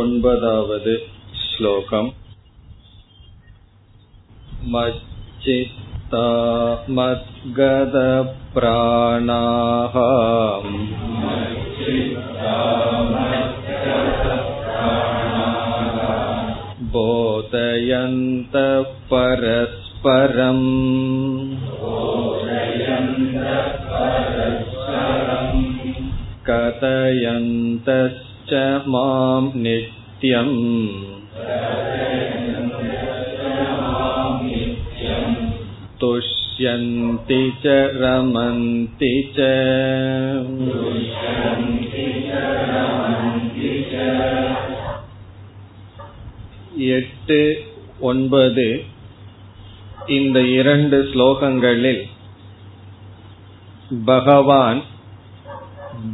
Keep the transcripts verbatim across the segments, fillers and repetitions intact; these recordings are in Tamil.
ஒன்பதாவது ஸ்லோகம். மச்சித்தா மத்கத பிராணாஹா போதயந்த பரஸ்பரம் கதயந்தஸ்ச மாம் நித்யம் துஷ்யந்தி ச ரமந்தி ச எட்டு ஒன்பது இந்த இரண்டு ஸ்லோகங்களில் பகவான்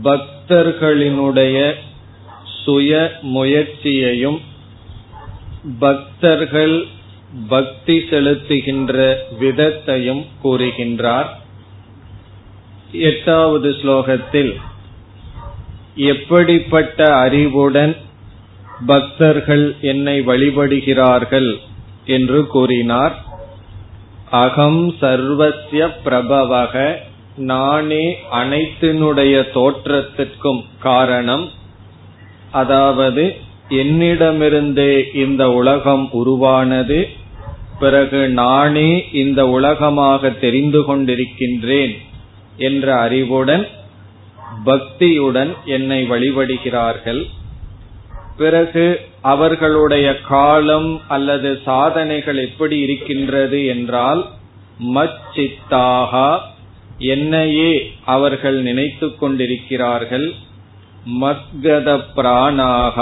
பக்தர்களினுடைய சுய முயற்சியையும் பக்தர்கள் பக்தி செலுத்துகின்ற விதத்தையும் கூறுகின்றார். எட்டாவது ஸ்லோகத்தில் எப்படிப்பட்ட அறிவுடன் பக்தர்கள் என்னை வழிபடுகிறார்கள் என்று கூறினார். அகம் சர்வஸ்ய பிரபவக, நானே அனைத்தினுடைய தோற்றத்திற்கும் காரணம். அதாவது என்னிடமிருந்தே இந்த உலகம் உருவானது, பிறகு நானே இந்த உலகமாக தெரிந்து கொண்டிருக்கின்றேன் என்ற அறிவுடன் பக்தியுடன் என்னை வழிபடுகிறார்கள். பிறகு அவர்களுடைய காலம் அல்லது சாதனைகள் எப்படி இருக்கின்றது என்றால் மச்சித்தாக, என்னையே அவர்கள் நினைத்து கொண்டிருக்கிறார்கள். மத்கத பிராணாக,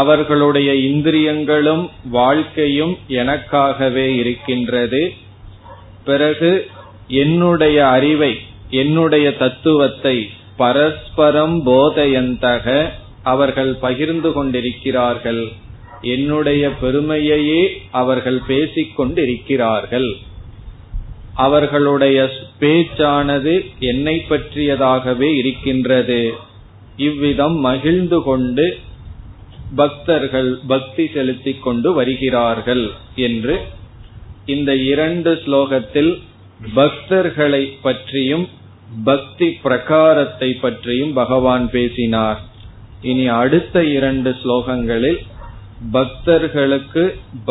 அவர்களுடைய இந்திரியங்களும் வாழ்க்கையும் எனக்காகவே இருக்கின்றது. பிறகு என்னுடைய அறிவை, என்னுடைய தத்துவத்தை பரஸ்பரம் போதயந்தக, அவர்கள் பகிர்ந்து கொண்டிருக்கிறார்கள். என்னுடைய பெருமையையே அவர்கள் பேசிக் கொண்டிருக்கிறார்கள். அவர்களுடைய பேச்சானது என்னை பற்றியதாகவே இருக்கின்றது. இவ்விதம் மகிழ்ந்து கொண்டு பக்தர்கள் பக்தி செலுத்திக் கொண்டு வருகிறார்கள் என்று இந்த இரண்டு ஸ்லோகத்தில் பக்தர்களை பற்றியும் பக்தி பிரகாரத்தை பற்றியும் பகவான் பேசினார். இனி அடுத்த இரண்டு ஸ்லோகங்களில் பக்தர்களுக்கு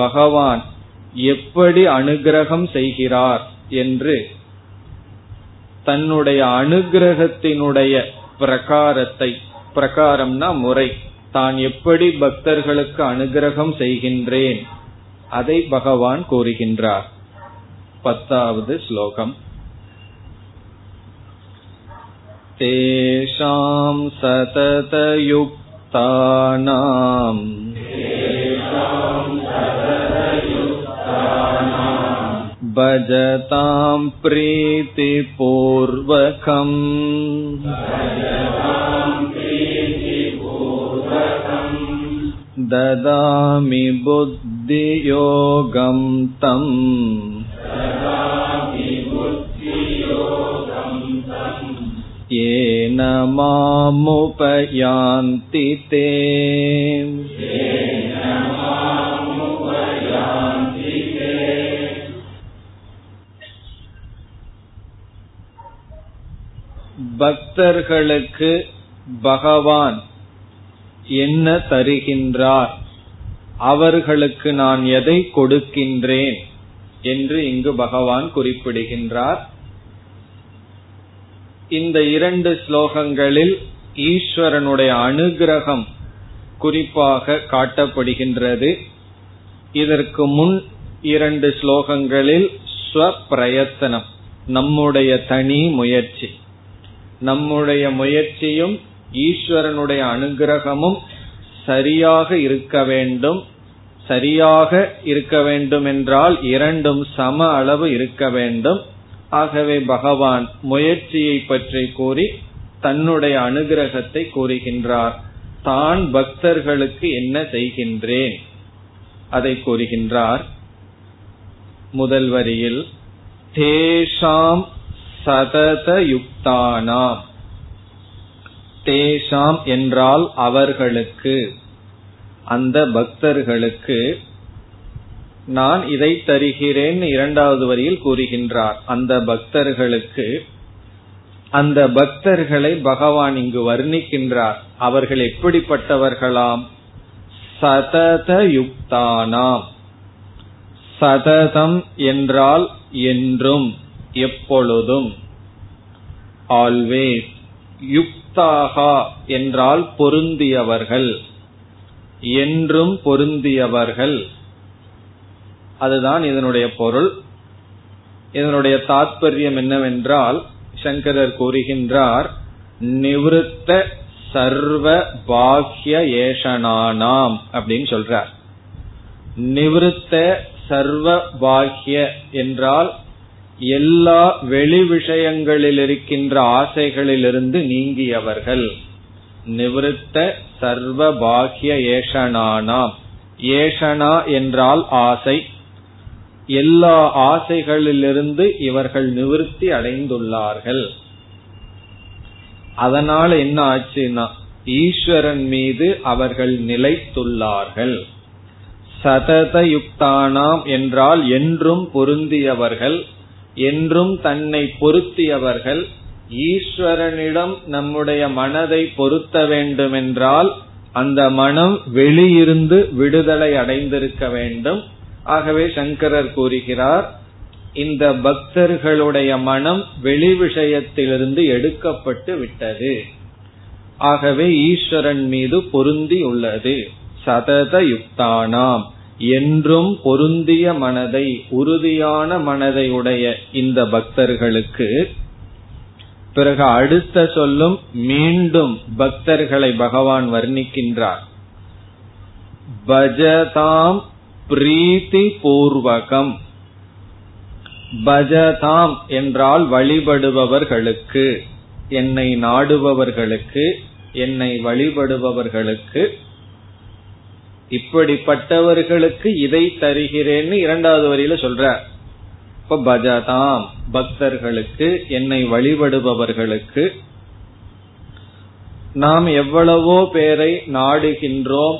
பகவான் எப்படி அனுகிரகம் செய்கிறார் என்று தன்னுடைய அனுகிரகத்தினுடைய பிரகாரத்தை, பிரகாரம்னா முறை, தான் எப்படி பக்தர்களுக்கு அனுகிரகம் செய்கின்றேன் அதை பகவான் கூறுகின்றார். பத்தாவது ஸ்லோகம். தேஷாம் சததயுக்தானாம் பஜதாம் பிரீதி பூர்வகம் ததாமி புத்தி யோகம் தம் ஏன மாமுபயாந்தி தே. பக்தர்களுக்கு பகவான் என்ன தருகின்றார், அவர்களுக்கு நான் எதை கொடுக்கின்றேன் என்று இங்கு பகவான் குறிப்பிடுகின்றார். இந்த இரண்டு ஸ்லோகங்களில் ஈஸ்வரனுடைய அனுகிரகம் குறிப்பாக காட்டப்படுகின்றது. இதற்கு முன் இரண்டு ஸ்லோகங்களில் ஸ்வப்ரயத்தனம், நம்முடைய தனி முயற்சி, நம்முடைய முயற்சியும் ஈஸ்வரனுடைய அனுகிரகமும் சரியாக இருக்க வேண்டும். சரியாக இருக்க வேண்டும் என்றால் இரண்டும் சம அளவு இருக்க வேண்டும். ஆகவே பகவான் முயற்சியை பற்றி கூறி தன்னுடைய அனுகிரகத்தை கூறுகின்றார். தான் பக்தர்களுக்கு என்ன செய்கின்றேன் அதை கூறுகின்றார். முதல் வரியில் தேஷாம் சதத யுக்தானாம், தேஷாம் என்றால் அவர்களுக்கு, அந்த பக்தர்களுக்கு நான் இதை தருகிறேன் இரண்டாவது வரியில் கூறுகின்றார். அந்த பக்தர்களுக்கு, அந்த பக்தர்களை பகவான் இங்கு வர்ணிக்கின்றார். அவர்கள் எப்படிப்பட்டவர்களாம்? சததயுக்தானாம். சததம் என்றால் என்றும், எப்பொழுதும், ஆல்வேஸ். யுக்தாகா என்றால் பொருந்தியவர்கள், என்றும் பொருந்தியவர்கள். அதுதான் இதனுடைய பொருள். இதனுடைய தாத்பர்யம் என்னவென்றால், சங்கரர் கூறுகின்றார், நிவிருத்த சர்வ பாக்ய ஏஷனானாம் அப்படின்னு சொல்றார். நிவிருத்த சர்வ பாக்ய என்றால் எல்லா வெளி விஷயங்களில் இருக்கின்ற ஆசைகளிலிருந்து நீங்கியவர்கள். நிவிருத்த சர்வ பாக்ய ஏஷனானாம். ஏஷனா என்றால் ஆசை. எல்லா ஆசைகளிலிருந்து இவர்கள் நிவிருத்தி அடைந்துள்ளார்கள். அதனால் என்ன ஆச்சுன்னா, ஈஸ்வரன் மீது அவர்கள் நிலைத்துள்ளார்கள். சததயுக்தானாம் என்றால் என்றும் பொருந்தியவர்கள், என்றும் தன்னை பொருத்தியவர்கள். ஈஸ்வரனிடம் நம்முடைய மனதை பொருத்த வேண்டுமென்றால் அந்த மனம் வெளியிருந்து விடுதலை அடைந்திருக்க வேண்டும். ஆகவே சங்கரர் கூறுகிறார், இந்த பக்தர்களுடைய மனம் வெளி விஷயத்திலிருந்து எடுக்கப்பட்டு விட்டது. ஆகவே ஈஸ்வரன் மீது பொருந்தி உள்ளது. சததயுக்தானாம் என்றும் பொருந்திய மனதை, உறுதியான மனதை உடைய இந்த பக்தர்களுக்கு. பிறகு அடுத்த சொல்லும் மீண்டும் பக்தர்களை பகவான் வர்ணிக்கின்றார். பஜதாம் பிரீதி பூர்வகம். பஜதாம் என்றால் வழிபடுபவர்களுக்கு, என்னை நாடுபவர்களுக்கு, என்னை வழிபடுபவர்களுக்கு. இப்படிப்பட்டவர்களுக்கு இதை தருகிறேன்னு இரண்டாவது வரியில சொல்றார். இப்ப பஜதாம் பக்தர்களுக்கு, என்னை வழிபடுபவர்களுக்கு. நாம் எவ்வளவோ பேரை நாடுகின்றோம்,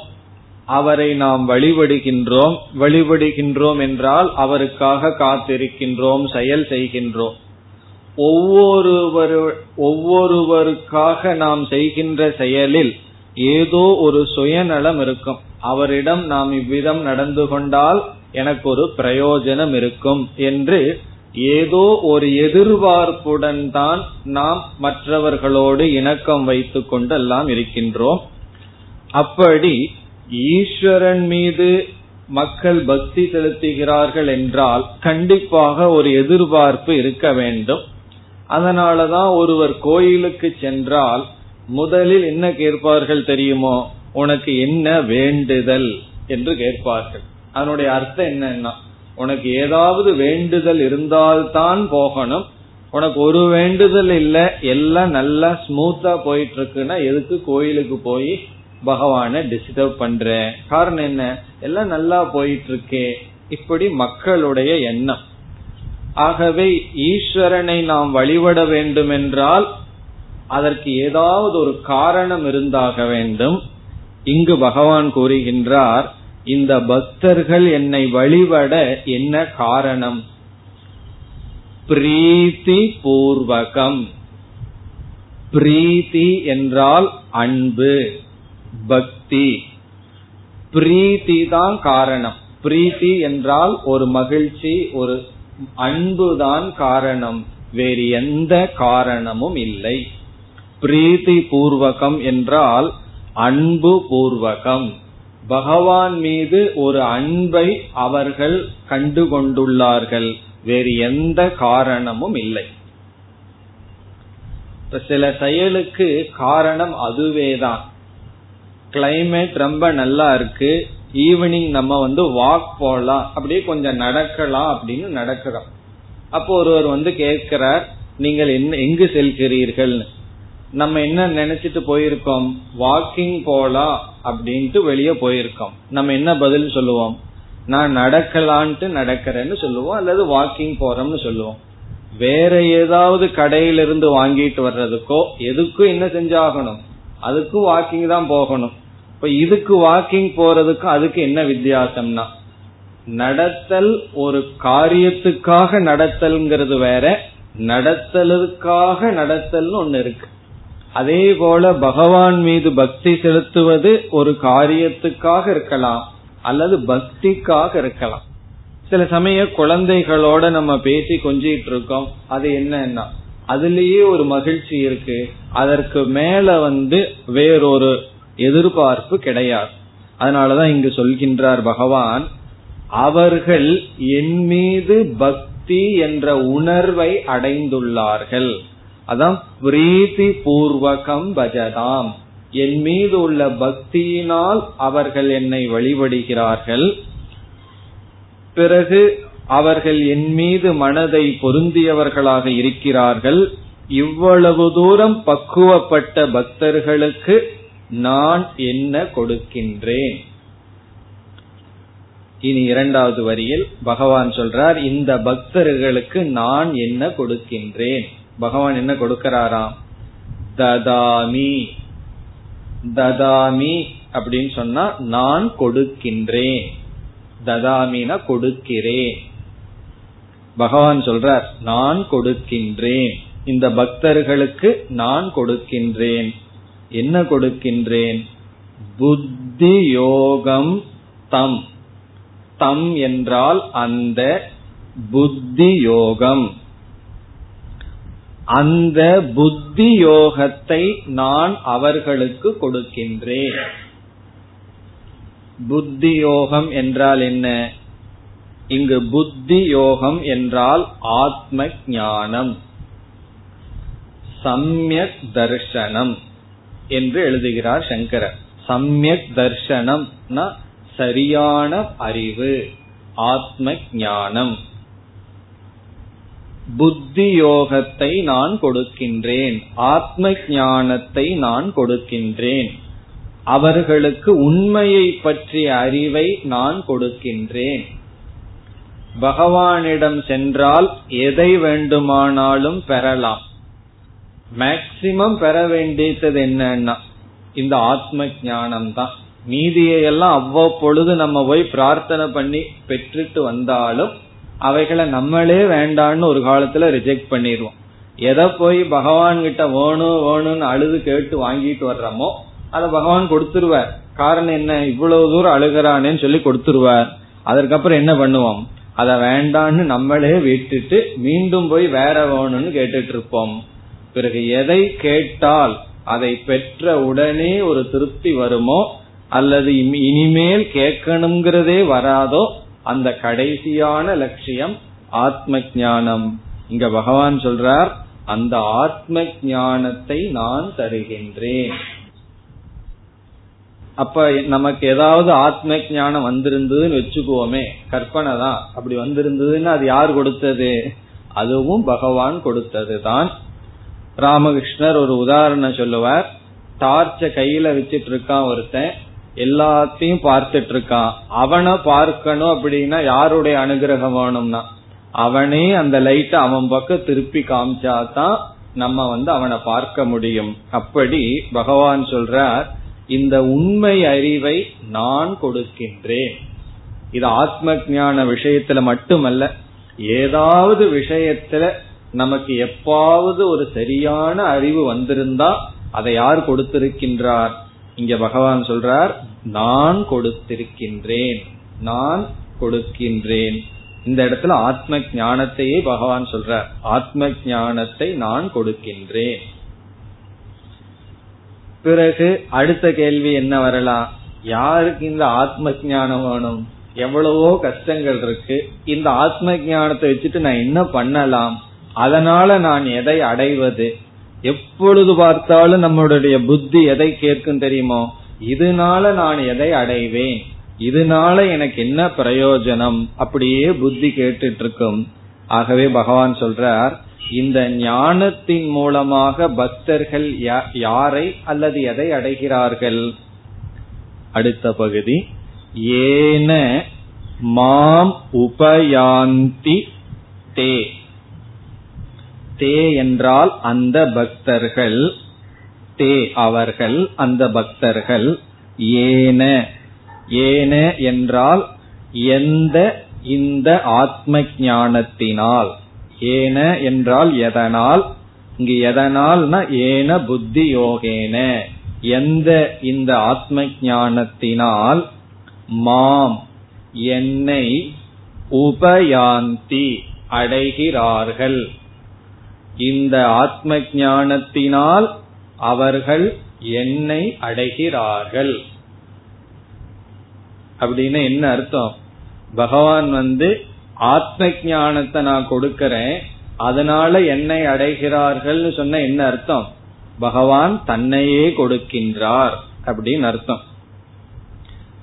அவரை நாம் வழிபடுகின்றோம். வழிபடுகின்றோம் என்றால் அவருக்காக காத்திருக்கின்றோம், செயல் செய்கின்றோம். ஒவ்வொருவரு ஒவ்வொருவருக்காக நாம் செய்கின்ற செயலில் ஏதோ ஒரு சுயநலம் இருக்கும். அவரிடம் நாம் இவ்விதம் நடந்து கொண்டால் எனக்கு ஒரு பிரயோஜனம் இருக்கும் என்று ஏதோ ஒரு எதிர்பார்ப்புடன் தான் நாம் மற்றவர்களோடு இணக்கம் வைத்து கொண்டெல்லாம் இருக்கின்றோம். அப்படி ஈஸ்வரன் மீது மக்கள் பக்தி செலுத்துகிறார்கள் என்றால் கண்டிப்பாக ஒரு எதிர்பார்ப்பு இருக்க வேண்டும். அதனாலதான் ஒருவர் கோயிலுக்கு சென்றால் முதலில் என்ன கேட்பார்கள் தெரியுமோ? உனக்கு என்ன வேண்டுதல் என்று கேட்பார்கள். அதனுடைய அர்த்தம் என்னன்னா, உனக்கு ஏதாவது வேண்டுதல் இருந்தால்தான் போகணும். உனக்கு ஒரு வேண்டுதல் இல்ல, எல்லாம் நல்லா ஸ்மூத்தா போயிட்டு இருக்குன்னா எதுக்கு கோயிலுக்கு போய் பகவான டிஸ்டர்ப் பண்ற? காரணம் என்ன? எல்லாம் நல்லா போயிட்டு இருக்கே. இப்படி மக்களுடைய எண்ணம். ஆகவே ஈஸ்வரனை நாம் வழிபட வேண்டும் என்றால் அதற்கு ஏதாவது ஒரு காரணம் இருந்தாக வேண்டும். இங்கு பகவான் கூறுகின்றார், இந்த பக்தர்கள் என்னை வழிபட என்ன காரணம்? பிரீதி பூர்வகம். பிரீதி என்றால் அன்பு, பக்தி. பிரீத்தி தான் காரணம். பிரீத்தி என்றால் ஒரு மகிழ்ச்சி, ஒரு அன்பு தான் காரணம், வேறு எந்த காரணமும் இல்லை. பிரீத்தி பூர்வகம் என்றால் அன்பு பூர்வகம். பகவான் மீது ஒரு அன்பை அவர்கள் கண்டு கொண்டுள்ளார்கள், வேறு எந்த காரணமும் இல்லை. சில செயலுக்கு காரணம் அதுவேதான். கிளைமேட் ரொம்ப நல்லா இருக்கு, ஈவினிங் நம்ம வந்து வாக் போலாம், அப்படியே கொஞ்சம் நடக்கலாம் அப்படின்னு நடக்கிறோம். அப்போ ஒருவர் வந்து கேட்கிறார், நீங்கள் என்ன எங்கு செல்கிறீர்கள்? நம்ம என்ன நினைச்சிட்டு போயிருக்கோம்? வாக்கிங் போலாம் அப்படின்ட்டு வெளியே போயிருக்கோம். நம்ம என்ன பதில் சொல்லுவோம்? நான் நடக்கலான்ட்டு நடக்கிறேன்னு சொல்லுவோம், அல்லது வாக்கிங் போறோம்னு சொல்லுவோம். வேற ஏதாவது கடையிலிருந்து வாங்கிட்டு வர்றதுக்கோ எதுக்கும் என்ன செஞ்சாகணும்? அதுக்கும் வாக்கிங் தான் போகணும். இப்ப இதுக்கு வாக்கிங் போறதுக்கும் அதுக்கு என்ன வித்தியாசம்னா, நடத்தல் ஒரு காரியத்துக்காக நடத்தல்ங்கிறது வேற, நடத்தலுக்காக நடத்தல்னு ஒண்ணு இருக்கு. அதே போல பகவான் மீது பக்தி செலுத்துவது ஒரு காரியத்துக்காக இருக்கலாம் அல்லது பக்திக்காக இருக்கலாம். சில சமய குழந்தைகளோட நம்ம பேசி கொஞ்சிட்டு இருக்கோம், அது என்னன்னா அதுலயே ஒரு மகிழ்ச்சி இருக்கு, அதற்கு மேல வந்து வேறொரு எதிர்பார்ப்பு கிடையாது. அதனாலதான் இங்கு சொல்கின்றார் பகவான், அவர்கள் என் மீது பக்தி என்ற உணர்வை அடைந்துள்ளார்கள். அதான் பிரீதி பூர்வகம் பஜதாம், என் மீது உள்ள பக்தியினால் அவர்கள் என்னை வழிபடுகிறார்கள். பிறகு அவர்கள் என் மீது மனதை பொருந்தியவர்களாக இருக்கிறார்கள். இவ்வளவு தூரம் பக்குவப்பட்ட பக்தர்களுக்கு நான் என்ன கொடுக்கின்றேன்? இனி இரண்டாவது வரியில் பகவான் சொல்றார், இந்த பக்தர்களுக்கு நான் என்ன கொடுக்கின்றேன்? பகவான் என்ன கொடுக்கிறாராம்? ததாமி. ததாமி அப்படின்னு சொன்னா நான் கொடுக்கின்றேன். ததாமினா கொடுக்கிறேன். பகவான் சொல்றார், நான் கொடுக்கின்றேன், இந்த பக்தர்களுக்கு நான் கொடுக்கின்றேன். என்ன கொடுக்கின்றேன்? புத்தி யோகம் தம். தம் என்றால் அந்த புத்தி யோகம், அந்த புத்தி யோகத்தை நான் அவர்களுக்கு கொடுக்கின்றேன். புத்தி யோகம் என்றால் என்ன? இங்கு புத்தி யோகம் என்றால் ஆத்ம ஞானம், சம்யக் தர்சனம் என்று எழுதுகிறார் சங்கரர். சம்யக் தர்சனம்னா சரியான அறிவு, ஆத்ம ஞானம். புத்தி யோகத்தை நான் கொடுக்கின்றேன், ஆத்ம ஞானத்தை நான் கொடுக்கின்றேன், அவர்களுக்கு உண்மையை பற்றிய அறிவை நான் கொடுக்கின்றேன். பகவானிடம் சென்றால் எதை வேண்டுமானாலும் பெறலாம். மேக்சிமம் பெற வேண்டியது என்னன்னா இந்த ஆத்ம ஞானம் தான். மீதியெல்லாம் அவ்வப்பொழுது நம்ம போய் பிரார்த்தனை பண்ணி பெற்றுட்டு வந்தாலும் அவைகளை நம்மளே வேண்டான்னு ஒரு காலத்துல ரிஜெக்ட் பண்ணிடுவோம். எதை போய் பகவான் கிட்ட வேணும் வேணும்னு அழுது கேட்டு வாங்கிட்டு வர்றோமோ அத பகவான் கொடுத்துருவார். காரணம் என்ன? இவ்வளவு தூரம் அழுகிறானேன்னு சொல்லி கொடுத்துருவார். அதற்கப்புறம் என்ன பண்ணுவோம்? அத வேண்டான்னு நம்மளே விட்டுட்டு மீண்டும் போய் வேற வேணும்னு கேட்டுட்டு இருப்போம். பிறகு எதை கேட்டால் அதை பெற்ற உடனே ஒரு திருப்தி வருமோ அல்லது இனிமேல் கேட்கணுங்கிறதே வராதோ, அந்த கடைசியான லட்சியம் ஆத்ம ஞானம். இங்க பகவான் சொல்றார், அந்த ஆத்ம ஞானத்தை நான் தருகின்றேன். அப்ப நமக்கு ஏதாவது ஆத்ம ஞானம் வந்திருந்ததுன்னு வச்சுக்குவோமே, கற்பனை தான், அப்படி வந்திருந்ததுன்னு அது யார் கொடுத்தது? அதுவும் பகவான் கொடுத்தது தான். ராமகிருஷ்ணர் ஒரு உதாரணம் சொல்லுவார். டார்ச்ச கையில வச்சிட்டு இருக்கான் ஒருத்தன், எல்லாத்தையும் பார்த்துட்டு இருக்கான். அவனை பார்க்கணும் அப்படின்னா யாருடைய அனுகிரகம் வேணும்னா அவனே அந்த லைட்ட அவன் பக்கம் திருப்பி காமிச்சாதான் நம்ம வந்து அவனை பார்க்க முடியும். அப்படி பகவான் சொல்றார், இந்த உண்மை அறிவை நான் கொடுக்கின்றேன். இது ஆத்ம ஞான விஷயத்துல மட்டுமல்ல, ஏதாவது விஷயத்துல நமக்கு எப்பாவது ஒரு சரியான அறிவு வந்திருந்தா அதை யார் கொடுத்திருக்கின்றார்? இங்க பகவான் சொல்றார், நான் கொடுத்திருக்கின்றேன், நான் கொடுக்கின்றேன். இந்த இடத்துல ஆத்ம ஞானத்தையே பகவான் சொல்றார், ஆத்ம ஞானத்தை நான் கொடுக்கின்றேன். பிறகு அடுத்த கேள்வி என்ன வரலாம்? யாருக்கு இந்த ஆத்ம ஞானம் வேணும்? எவ்வளவோ கஷ்டங்கள் இருக்கு, இந்த ஆத்ம ஞானத்தை வச்சுட்டு நான் என்ன பண்ணலாம்? அதனால நான் எதை அடைவது? எப்பொழுது பார்த்தாலும் நம்மளுடைய புத்தி எதை கேட்கும் தெரியுமோ? இதனால நான் எதை அடைவேன், இதனால எனக்கு என்ன பிரயோஜனம், அப்படியே புத்தி கேட்டுட்டு இருக்கும். ஆகவே பகவான் சொல்றார், இந்த ஞானத்தின் மூலமாக பக்தர்கள் யாரை அல்லது எதை அடைகிறார்கள்? அடுத்த பகுதி, ஏன மாம் உபயாந்தி தே. தே என்றால் அந்த பக்தர்கள், தே அவர்கள், அந்த பக்தர்கள் ஏன, ஏன என்றால் எந்த இந்த ஆத்ம ஞானத்தினால், ஏன என்றால் எதனால், இங்கு எதனால்னா ஏன புத்தி யோகேன எந்த இந்த ஆத்ம ஞானத்தினால் மாம் என்னை உபயாந்தி அடைகிறார்கள், இந்த ஆத்ம ஞானத்தினால் அவர்கள் என்னை அடைகிறார்கள். அப்படின்னு என்ன அர்த்தம்? பகவான் வந்து ஆத்ம ஞானத்தை நான் கொடுக்கிறேன் அதனால என்னை அடைகிறார்கள் சொன்ன என்ன அர்த்தம்? பகவான் தன்னையே கொடுக்கின்றார் அப்படின்னு அர்த்தம்.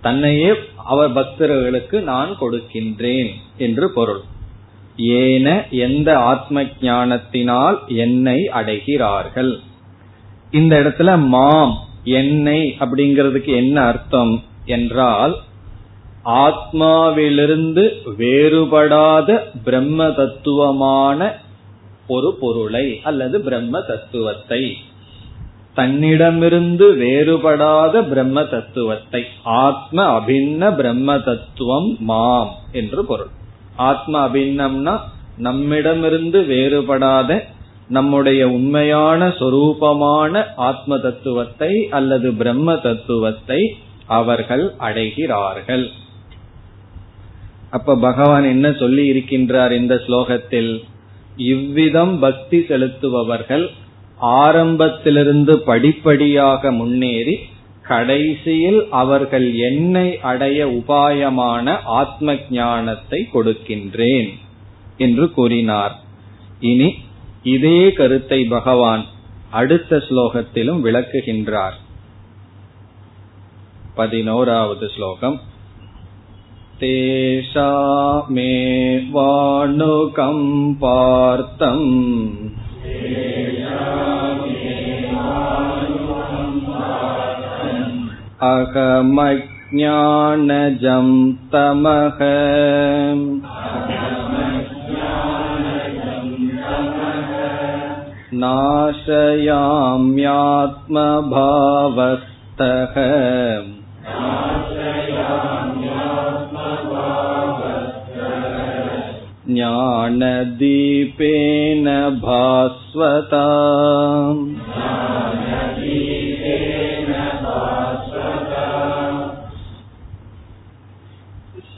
தன்னையே அவர் பக்தர்களுக்கு நான் கொடுக்கின்றேன் என்று பொருள். ஏன எந்த ஆத்ம ஞானத்தினால் என்னை அடைகிறார்கள். இந்த இடத்துல மாம் என்னை அப்படிங்கிறதுக்கு என்ன அர்த்தம் என்றால் ஆத்மாவிலிருந்து வேறுபடாத பிரம்ம தத்துவமான ஒரு பொருளை அல்லது பிரம்ம தத்துவத்தை, தன்னிடமிருந்து வேறுபடாத பிரம்ம தத்துவத்தை, ஆத்ம அபின்ன பிரம்ம தத்துவம் மாம் என்று பொருள். ஆத்ம அபின்னம்னா நம்மிடமிருந்து வேறுபடாத நம்முடைய உண்மையான சொரூபமான ஆத்ம தத்துவத்தை அல்லது பிரம்ம தத்துவத்தை அவர்கள் அடைகிறார்கள். அப்ப பகவான் என்ன சொல்லி இருக்கின்றார் இந்த ஸ்லோகத்தில்? இவ்விதம் பக்தி செலுத்துபவர்கள் ஆரம்பத்திலிருந்து படிப்படியாக முன்னேறி கடைசியில் அவர்கள் என்னை அடைய உபாயமான ஆத்ம ஞானத்தை கொடுக்கின்றேன் என்று கூறினார். இனி இதே கருத்தை பகவான் அடுத்த ஸ்லோகத்திலும் விளக்குகின்றார். பதினோராவது ஸ்லோகம். தேஷாமேவானுகம் பார்த்தம் அகமஜ்ஞானஜம் தமஹ நாசயாம்யாத்மபாவஸ்த. ஞானதீபேன பாஸ்வதாம்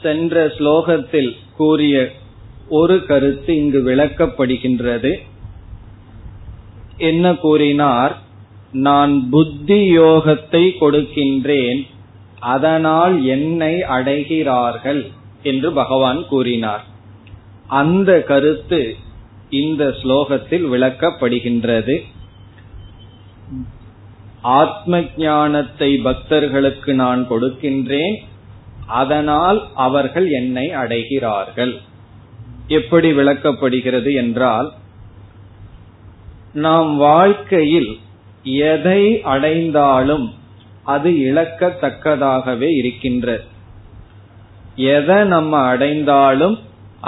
சென்ற ஸ்லோகத்தில் கூறிய ஒரு கருத்து இங்கு விளக்கப்படுகின்றது. என்ன கூறினார்? நான் புத்தி யோகத்தை கொடுக்கின்றேன் அதனால் என்னை அடைகிறார்கள் என்று பகவான் கூறினார். அந்த கருத்து இந்த ஸ்லோகத்தில் விளக்கப்படுகின்றது. ஆத்ம ஞானத்தை பக்தர்களுக்கு நான் கொடுக்கின்றேன் அதனால் அவர்கள் என்னை அடைகிறார்கள். எப்படி விளக்கப்படுகிறது என்றால், நாம் வாழ்க்கையில் எதை அடைந்தாலும் அது இழக்கத்தக்கதாகவே இருக்கின்றது. எதை நம்ம அடைந்தாலும்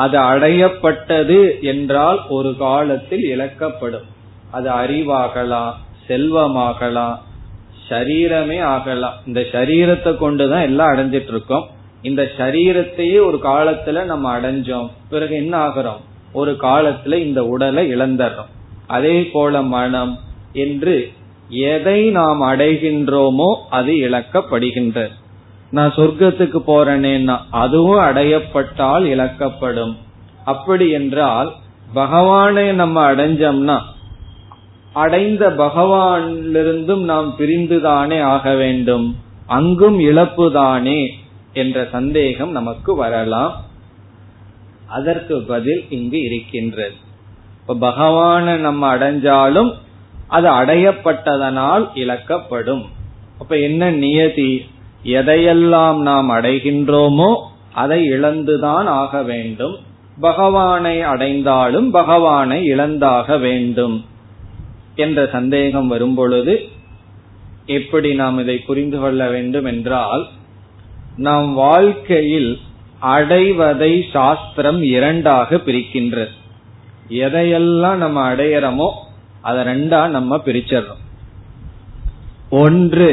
அது அடையப்பட்டது என்றால் ஒரு காலத்தில் இழக்கப்படும். அது அறிவாகலாம், செல்வமாகலாம், சரீரமே ஆகலாம். இந்த சரீரத்தை கொண்டுதான் எல்லாம் அடைஞ்சிட்டு இருக்கோம். இந்த சரீரத்தையே ஒரு காலத்துல நம்ம அடைஞ்சோம், பிறகு என்ன ஆகிறோம்? ஒரு காலத்துல இந்த உடலை இழந்துறோம். அதே போல மனம் என்று எதை நாம் அடைகின்றோமோ அது இழக்கப்படுகின்றது. நான் சொர்க்கத்துக்கு போறேன்னா அதுவும் அடையப்பட்டால் இழக்கப்படும். அப்படி என்றால் பகவானை நம்ம அடைஞ்சோம்னா அடைந்த பகவானிலிருந்தும் நாம் பிரிந்துதானே ஆக வேண்டும், அங்கும் இழப்புதானே என்ற சந்தேகம் நமக்கு வரலாம். அதற்கு பதில் இங்கு இருக்கின்றது. இப்ப பகவானை நம்ம அடைஞ்சாலும் அது அடையப்பட்டதனால் இழக்கப்படும். அப்ப என்ன நியதி? எதையெல்லாம் நாம் அடைகின்றோமோ அதை இழந்துதான் ஆக வேண்டும். பகவானை அடைந்தாலும் பகவானை இழந்தாக வேண்டும் என்ற சந்தேகம் வரும் பொழுது எப்படி நாம் இதை புரிந்து கொள்ள வேண்டும் என்றால், நாம் வாழ்க்கையில் அடைவதை சாஸ்திரம் இரண்டாக பிரிக்கின்றது. எதையெல்லாம் நம்ம அடையறோமோ அதை ரெண்டா நம்ம பிரிச்சறோம். ஒன்று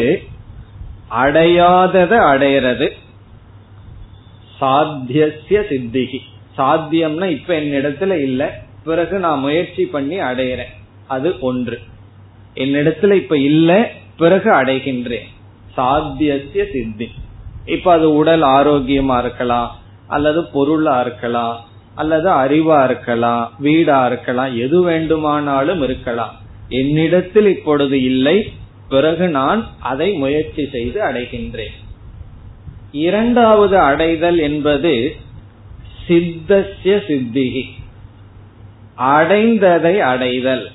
அடையாதத அடையிறது. சாத்தியசிய சித்திகி, சாத்தியம்னா இப்ப என்னிடத்துல இல்ல, பிறகு நான் முயற்சி பண்ணி அடையிறேன், அது ஒன்று. என்னிடத்துல இப்ப இல்ல, பிறகு அடைகின்றேன், சாத்தியசிய சித்தி. இப்ப அது உடல் ஆரோக்கியமா இருக்கலாம், அல்லது பொருளா இருக்கலாம், அல்லது அறிவா இருக்கலாம், வீடா இருக்கலாம், எது வேண்டுமானாலும் இருக்கலாம். என்னிடத்தில் இப்பொழுது இல்லை, பிறகு நான் அதை முயற்சி செய்து அடைகின்றேன். இரண்டாவது அடைதல் என்பது சித்தஸ்ய சித்திகி, அடைந்ததை அடைதல்.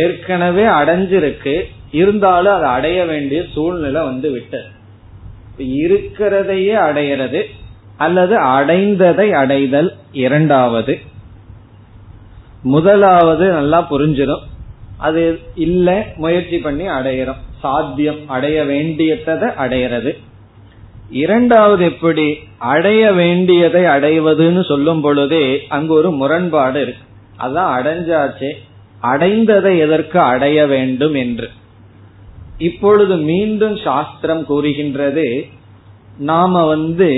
ஏற்கனவே அடைஞ்சிருக்கு, இருந்தாலும் அதை அடைய வேண்டிய சூழ்நிலை வந்து விட்டது. இருக்கிறதையே அடையிறது அல்லது அடைந்ததை அடைதல் இரண்டாவது. முதலாவது நல்லா புரிஞ்சிடும், அது இல்ல முயற்சி பண்ணி அடையிறோம், சாத்தியம், அடைய வேண்டியதை அடையிறது. இரண்டாவது எப்படி அடைய வேண்டியதை அடைவதுன்னு சொல்லும் பொழுதே அங்கு ஒரு முரண்பாடு இருக்கு. அதான் அடைஞ்சாச்சே, அடைந்ததை எதற்கு அடைய வேண்டும் என்று. இப்பொழுது மீண்டும் சாஸ்திரம் கூறுகின்றது, நாம வந்து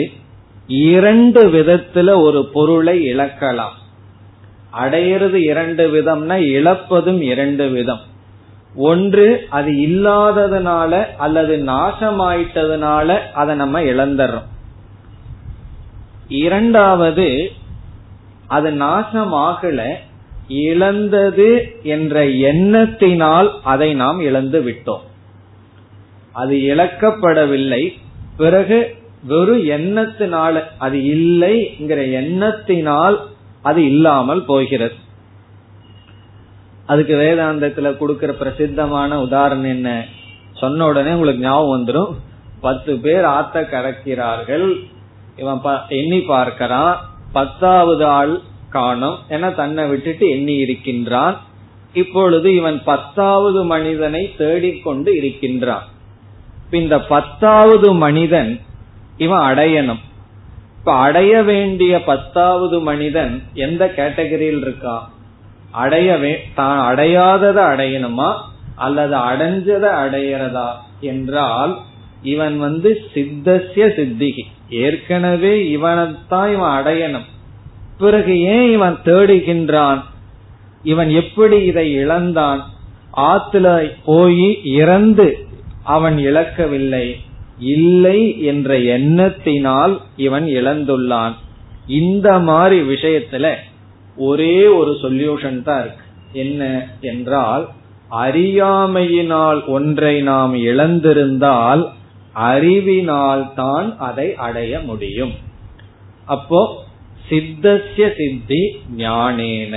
இரண்டு விதத்துல ஒரு பொருளை இழக்கலாம். அடையிறது இரண்டு விதம்னா இழப்பதும் இரண்டு விதம். ஒன்று அது இல்லாததுனால அல்லது நாசமாயிட்டதுனால அதை நம்ம இழந்துறோம். இரண்டாவது அது நாசமாகல, இழந்தது என்ற எண்ணத்தினால் அதை நாம் இழந்து விட்டோம். அது இழக்கப்படவில்லை, பிறகு வெறும் எண்ணத்தினால, அது இல்லைங்கிற எண்ணத்தினால் அது இல்லாமல் போகிறது. அதுக்கு வேதாந்தத்துல கொடுக்கிற பிரசித்தமான உதாரணம் என்ன, சொன்ன உடனே உங்களுக்கு ஞாபகம் வந்துடும். பத்து பேர் ஆத்த கறக்கிறார்கள், இவன் எண்ணி பார்க்கிறான், பத்தாவது ஆள் காணும், ஏன்னா தன்னை விட்டுட்டு எண்ணி இருக்கின்றான். இப்பொழுது இவன் பத்தாவது மனிதனை தேடிக்கொண்டு இருக்கின்றான். இந்த பத்தாவது மனிதன் இவன் அடையணும். இப்ப அடைய வேண்டிய பத்தாவது மனிதன் எந்த கேட்டகரியில் இருக்கான்? அடையவே தான் அடையாததை அடையணுமா அல்லது அடைஞ்சதை அடையிறதா என்றால், இவன் வந்து சித்தசிய சித்திகி, ஏற்கனவே இவனைத்தான் இவன் அடையணும். பிறகு ஏன் இவன் தேடுகின்றான்? இவன் எப்படி இதை இழந்தான்? ஆத்துல போய் இறந்து அவன் இழக்கவில்லை, இல்லை என்ற எண்ணத்தினால் இவன் இழந்துள்ளான். இந்த மாதிரி விஷயத்துல ஒரே ஒரு சொல்யூஷன் தான் இருக்கு. என்ன என்றால், அறியாமையினால் ஒன்றை நாம் இழந்திருந்தால் அறிவினால் தான் அதை அடைய முடியும். அப்போ சித்தஸ்ய சித்தி ஞானேன,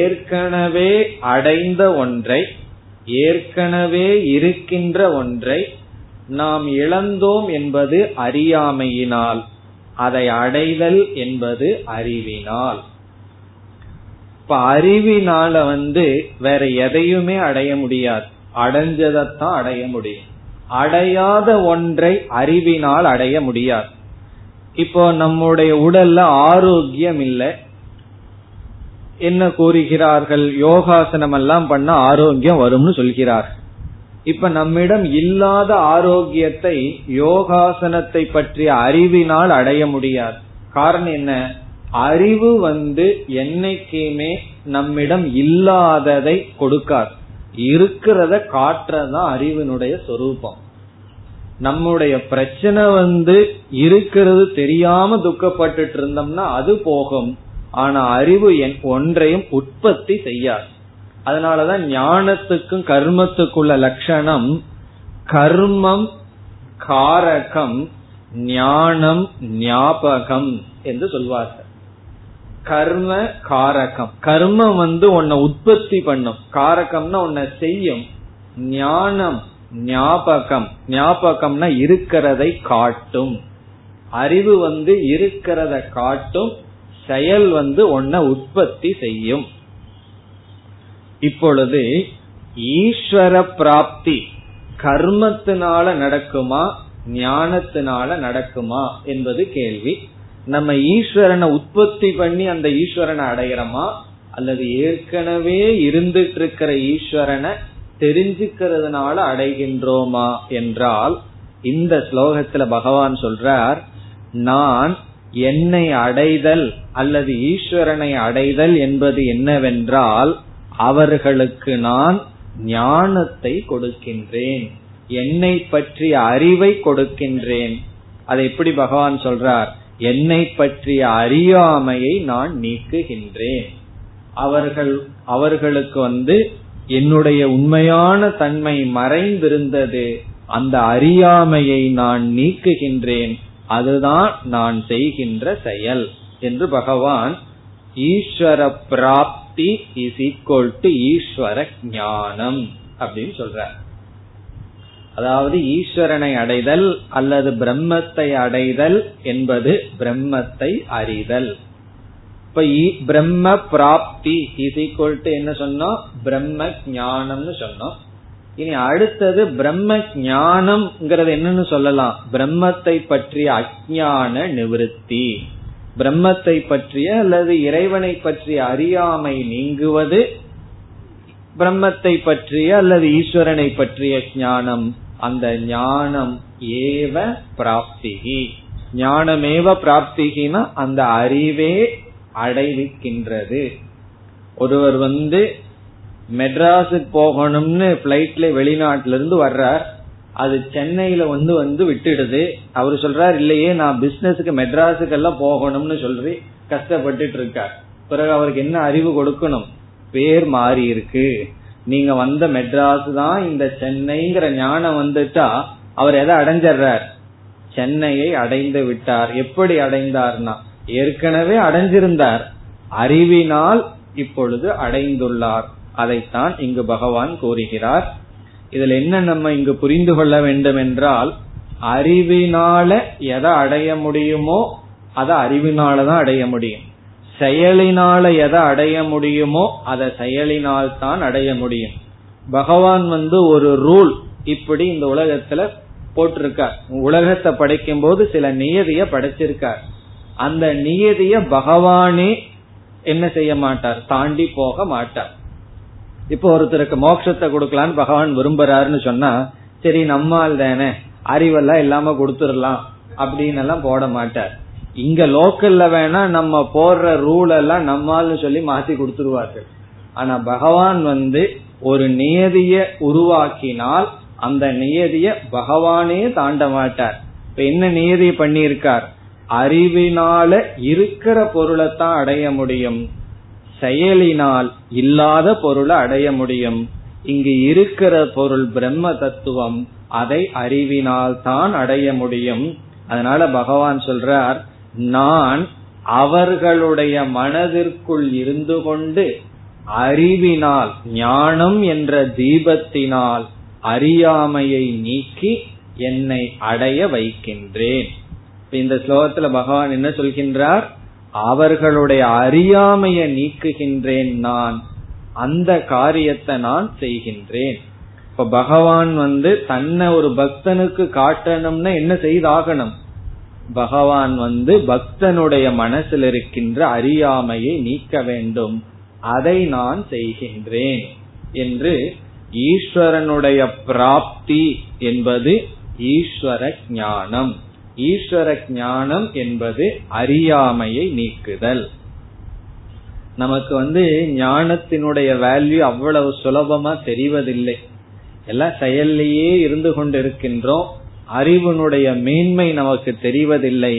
ஏற்கனவே அடைந்த ஒன்றை, ஏற்கனவே இருக்கின்ற ஒன்றை நாம் இழந்தோம் என்பது அறியாமையினால், அதை அடைதல் என்பது அறிவினால். இப்ப அறிவினால வந்து வேற எதையுமே அடைய முடியாது, அடைஞ்சதான் அடைய முடியும். அடையாத ஒன்றை அறிவினால் அடைய முடியாது. இப்போ நம்முடைய உடல்ல ஆரோக்கியம் இல்லை, என்ன கூறுகிறார்கள்? யோகாசனம் எல்லாம் பண்ண ஆரோக்கியம் வரும்னு சொல்கிறார்கள். இப்ப நம்மிடம் இல்லாத ஆரோக்கியத்தை யோகாசனத்தை பற்றிய அறிவினால் அடைய முடியாது. காரணம் என்ன? அறிவு வந்து என்னைக்குமே நம்மிடம் இல்லாததை கொடுக்காது, இருக்கிறத காட்டுறதுதான் அறிவினுடைய சொரூபம். நம்முடைய பிரச்சனை வந்து இருக்கிறது தெரியாம துக்கப்பட்டு இருந்தோம்னா அது போகும், ஆனா அறிவு ஒன்றையும் உற்பத்தி செய்யாது. அதனாலதான் ஞானத்துக்கும் கர்மத்துக்குள்ள லட்சணம், கர்மம் காரகம், ஞானம் ஞாபகம் என்று சொல்வார்கள். கர்ம காரகம், கர்மம் வந்து உன்னை உற்பத்தி பண்ணும், காரகம்னா உன்னை செய்யும், ஞானம் ஞாபகம், ஞாபகம்னா இருக்கிறதை காட்டும். அறிவு வந்து இருக்கிறத காட்டும், செயல் வந்து உன்னை உற்பத்தி செய்யும். இப்பொழுது ஈஸ்வர பிராப்தி கர்மத்தினால நடக்குமா ஞானத்தினால நடக்குமா என்பது கேள்வி. நம்ம ஈஸ்வரனை உற்பத்தி பண்ணி அந்த ஈஸ்வரனை அடையிறோமா அல்லது ஏற்கனவே இருந்துட்டு இருக்கிற ஈஸ்வரனை தெரிஞ்சுக்கிறதுனால அடைகின்றோமா என்றால், இந்த ஸ்லோகத்துல பகவான் சொல்றார், நான் என்னை அடைதல் அல்லது ஈஸ்வரனை அடைதல் என்பது என்னவென்றால் அவர்களுக்கு நான் ஞானத்தை கொடுக்கின்றேன், என்னை பற்றிய அறிவை கொடுக்கின்றேன். அதை எப்படி பகவான் சொல்றார், என்னை பற்றிய அறியாமையை நான் நீக்குகின்றேன். அவர்கள் அவர்களுக்கு வந்து என்னுடைய உண்மையான தன்மை மறைந்திருந்தது, அந்த அறியாமையை நான் நீக்குகின்றேன், அதுதான் நான் செய்கின்ற செயல் என்று பகவான் ஈஸ்வர பிராப்தி இஸ் ஈக்வல் டு ஈஸ்வர ஞானம் அப்படின்னு சொல்றார். அதாவது ஈஸ்வரனை அடைதல் அல்லது பிரம்மத்தை அடைதல் என்பது பிரம்மத்தை அறிதல். இப்ப பிரம்ம பிராப்தி இஸ் ஈக்வல் டு என்ன சொன்னோம், பிரம்ம ஞானம்னு சொன்னோம். இனி அடுத்தது பிரம்ம ஞானம்ங்கிறது என்னன்னு சொல்லலாம், பிரம்மத்தை பற்றிய அஜ்ஞான நிவர்த்தி, பிரம்மத்தை பற்றிய அல்லது இறைவனை பற்றிய அறியாமை நீங்குவது, பிரம்மத்தை பற்றிய அல்லது ஈஸ்வரனை பற்றிய ஞானம். அந்த ஞானம் ஏவ பிராப்திகி, ஞானமேவ பிராப்திகினா அந்த அறிவே அடைவிக்கின்றது. ஒருவர் வந்து மெட்ராஸுக்கு போகணும்னு பிளைட்ல வெளிநாட்டுல இருந்து வர்றார், அது சென்னையில வந்து வந்து விட்டுடுது. அவரு சொல்றார், இல்லையே நான் பிசினஸுக்கு மெட்ராஸுக்கு எல்லாம் போகணும்னு சொல்லி கஷ்டப்பட்டுட்டு இருக்கார். பிறகு அவருக்கு என்ன அறிவு கொடுக்கணும், பேர் மாறி இருக்கு, நீங்க வந்த மெட்ராஸ் தான் இந்த சென்னைங்கிற ஞானம் வந்துட்டா அவர் எதை அடைஞ்சார், சென்னையை அடைந்து விட்டார். எப்படி அடைந்தார்னா, ஏற்கனவே அடைஞ்சிருந்தார், அறிவினால் இப்பொழுது அடைந்துள்ளார். அதைத்தான் இங்கு பகவான் கூறுகிறார். இதுல என்ன நம்ம இங்கு புரிந்து கொள்ள வேண்டும் என்றால், அறிவினால எதை அடைய முடியுமோ அதை அறிவினாலதான் அடைய முடியும், செயலினால எதை அடைய முடியுமோ அதை செயலினால் தான் அடைய முடியும். பகவான் வந்து ஒரு ரூல் இப்படி இந்த உலகத்துல போட்டிருக்கார். உலகத்தை படைக்கும் போது சில நியதிய படைச்சிருக்கார், அந்த நியதிய பகவானே என்ன செய்ய மாட்டார், தாண்டி போக மாட்டார். இப்போ ஒருத்தருக்கு மோட்சத்தை கொடுக்கலான்னு பகவான் விரும்புறாருன்னு சொன்னா, சரி நம்மால் தானே அறிவெல்லாம் இல்லாம கொடுத்துடலாம் அப்படின்னு எல்லாம் போட மாட்டார். இங்க லோக்கல்ல வேணா நம்ம போடுற ரூல் எல்லாம் நம்மால்னு சொல்லி மாத்தி கொடுத்துருவார்கள். ஆனா பகவான் வந்து ஒரு நியதிய உருவாக்கினால் அந்த நியதிய பகவானே தாண்ட மாட்டார். இப்ப என்ன நியதி பண்ணியிருக்கார், அறிவினால இருக்கிற பொருளைத்தான் அடைய முடியும், செயலினால் இல்லாத பொருளை அடைய முடியும். இங்கு இருக்கிற பொருள் பிரம்ம தத்துவம், அதை அறிவினால் தான் அடைய முடியும். அதனால பகவான் சொல்றார், நான் அவர்களுடைய மனதிற்குள் இருந்து கொண்டு அறிவினால், ஞானம் என்ற தீபத்தினால் அறியாமையை நீக்கி என்னை அடைய வைக்கின்றேன். இந்த ஸ்லோகத்துல பகவான் என்ன சொல்கின்றார், அவர்களுடைய அறியாமையை நீக்குகின்றேன் நான், அந்த காரியத்தை நான் செய்கின்றேன். இப்ப பகவான் வந்து தன்னை ஒரு பக்தனுக்கு காட்டணும்னா என்ன செய்தாகணும், பகவான் வந்து பக்தனுடைய மனசில் இருக்கின்ற அறியாமையை நீக்க வேண்டும், அதை நான் செய்கின்றேன் என்று. ஈஸ்வரனுடைய பிராப்தி என்பது ஈஸ்வர ஞானம், ஈஸ்வர ஞானம் என்பது அறியாமையை நீக்குதல். நமக்கு வந்து ஞானத்தினுடைய வேல்யூ அவ்வளவு சுலபமா தெரிவதில்லை, எல்லாம் செயல்லையே இருந்து கொண்டிருக்கின்றோம். அறிவனுடைய மேன்மை நமக்கு தெரிவதில்லை.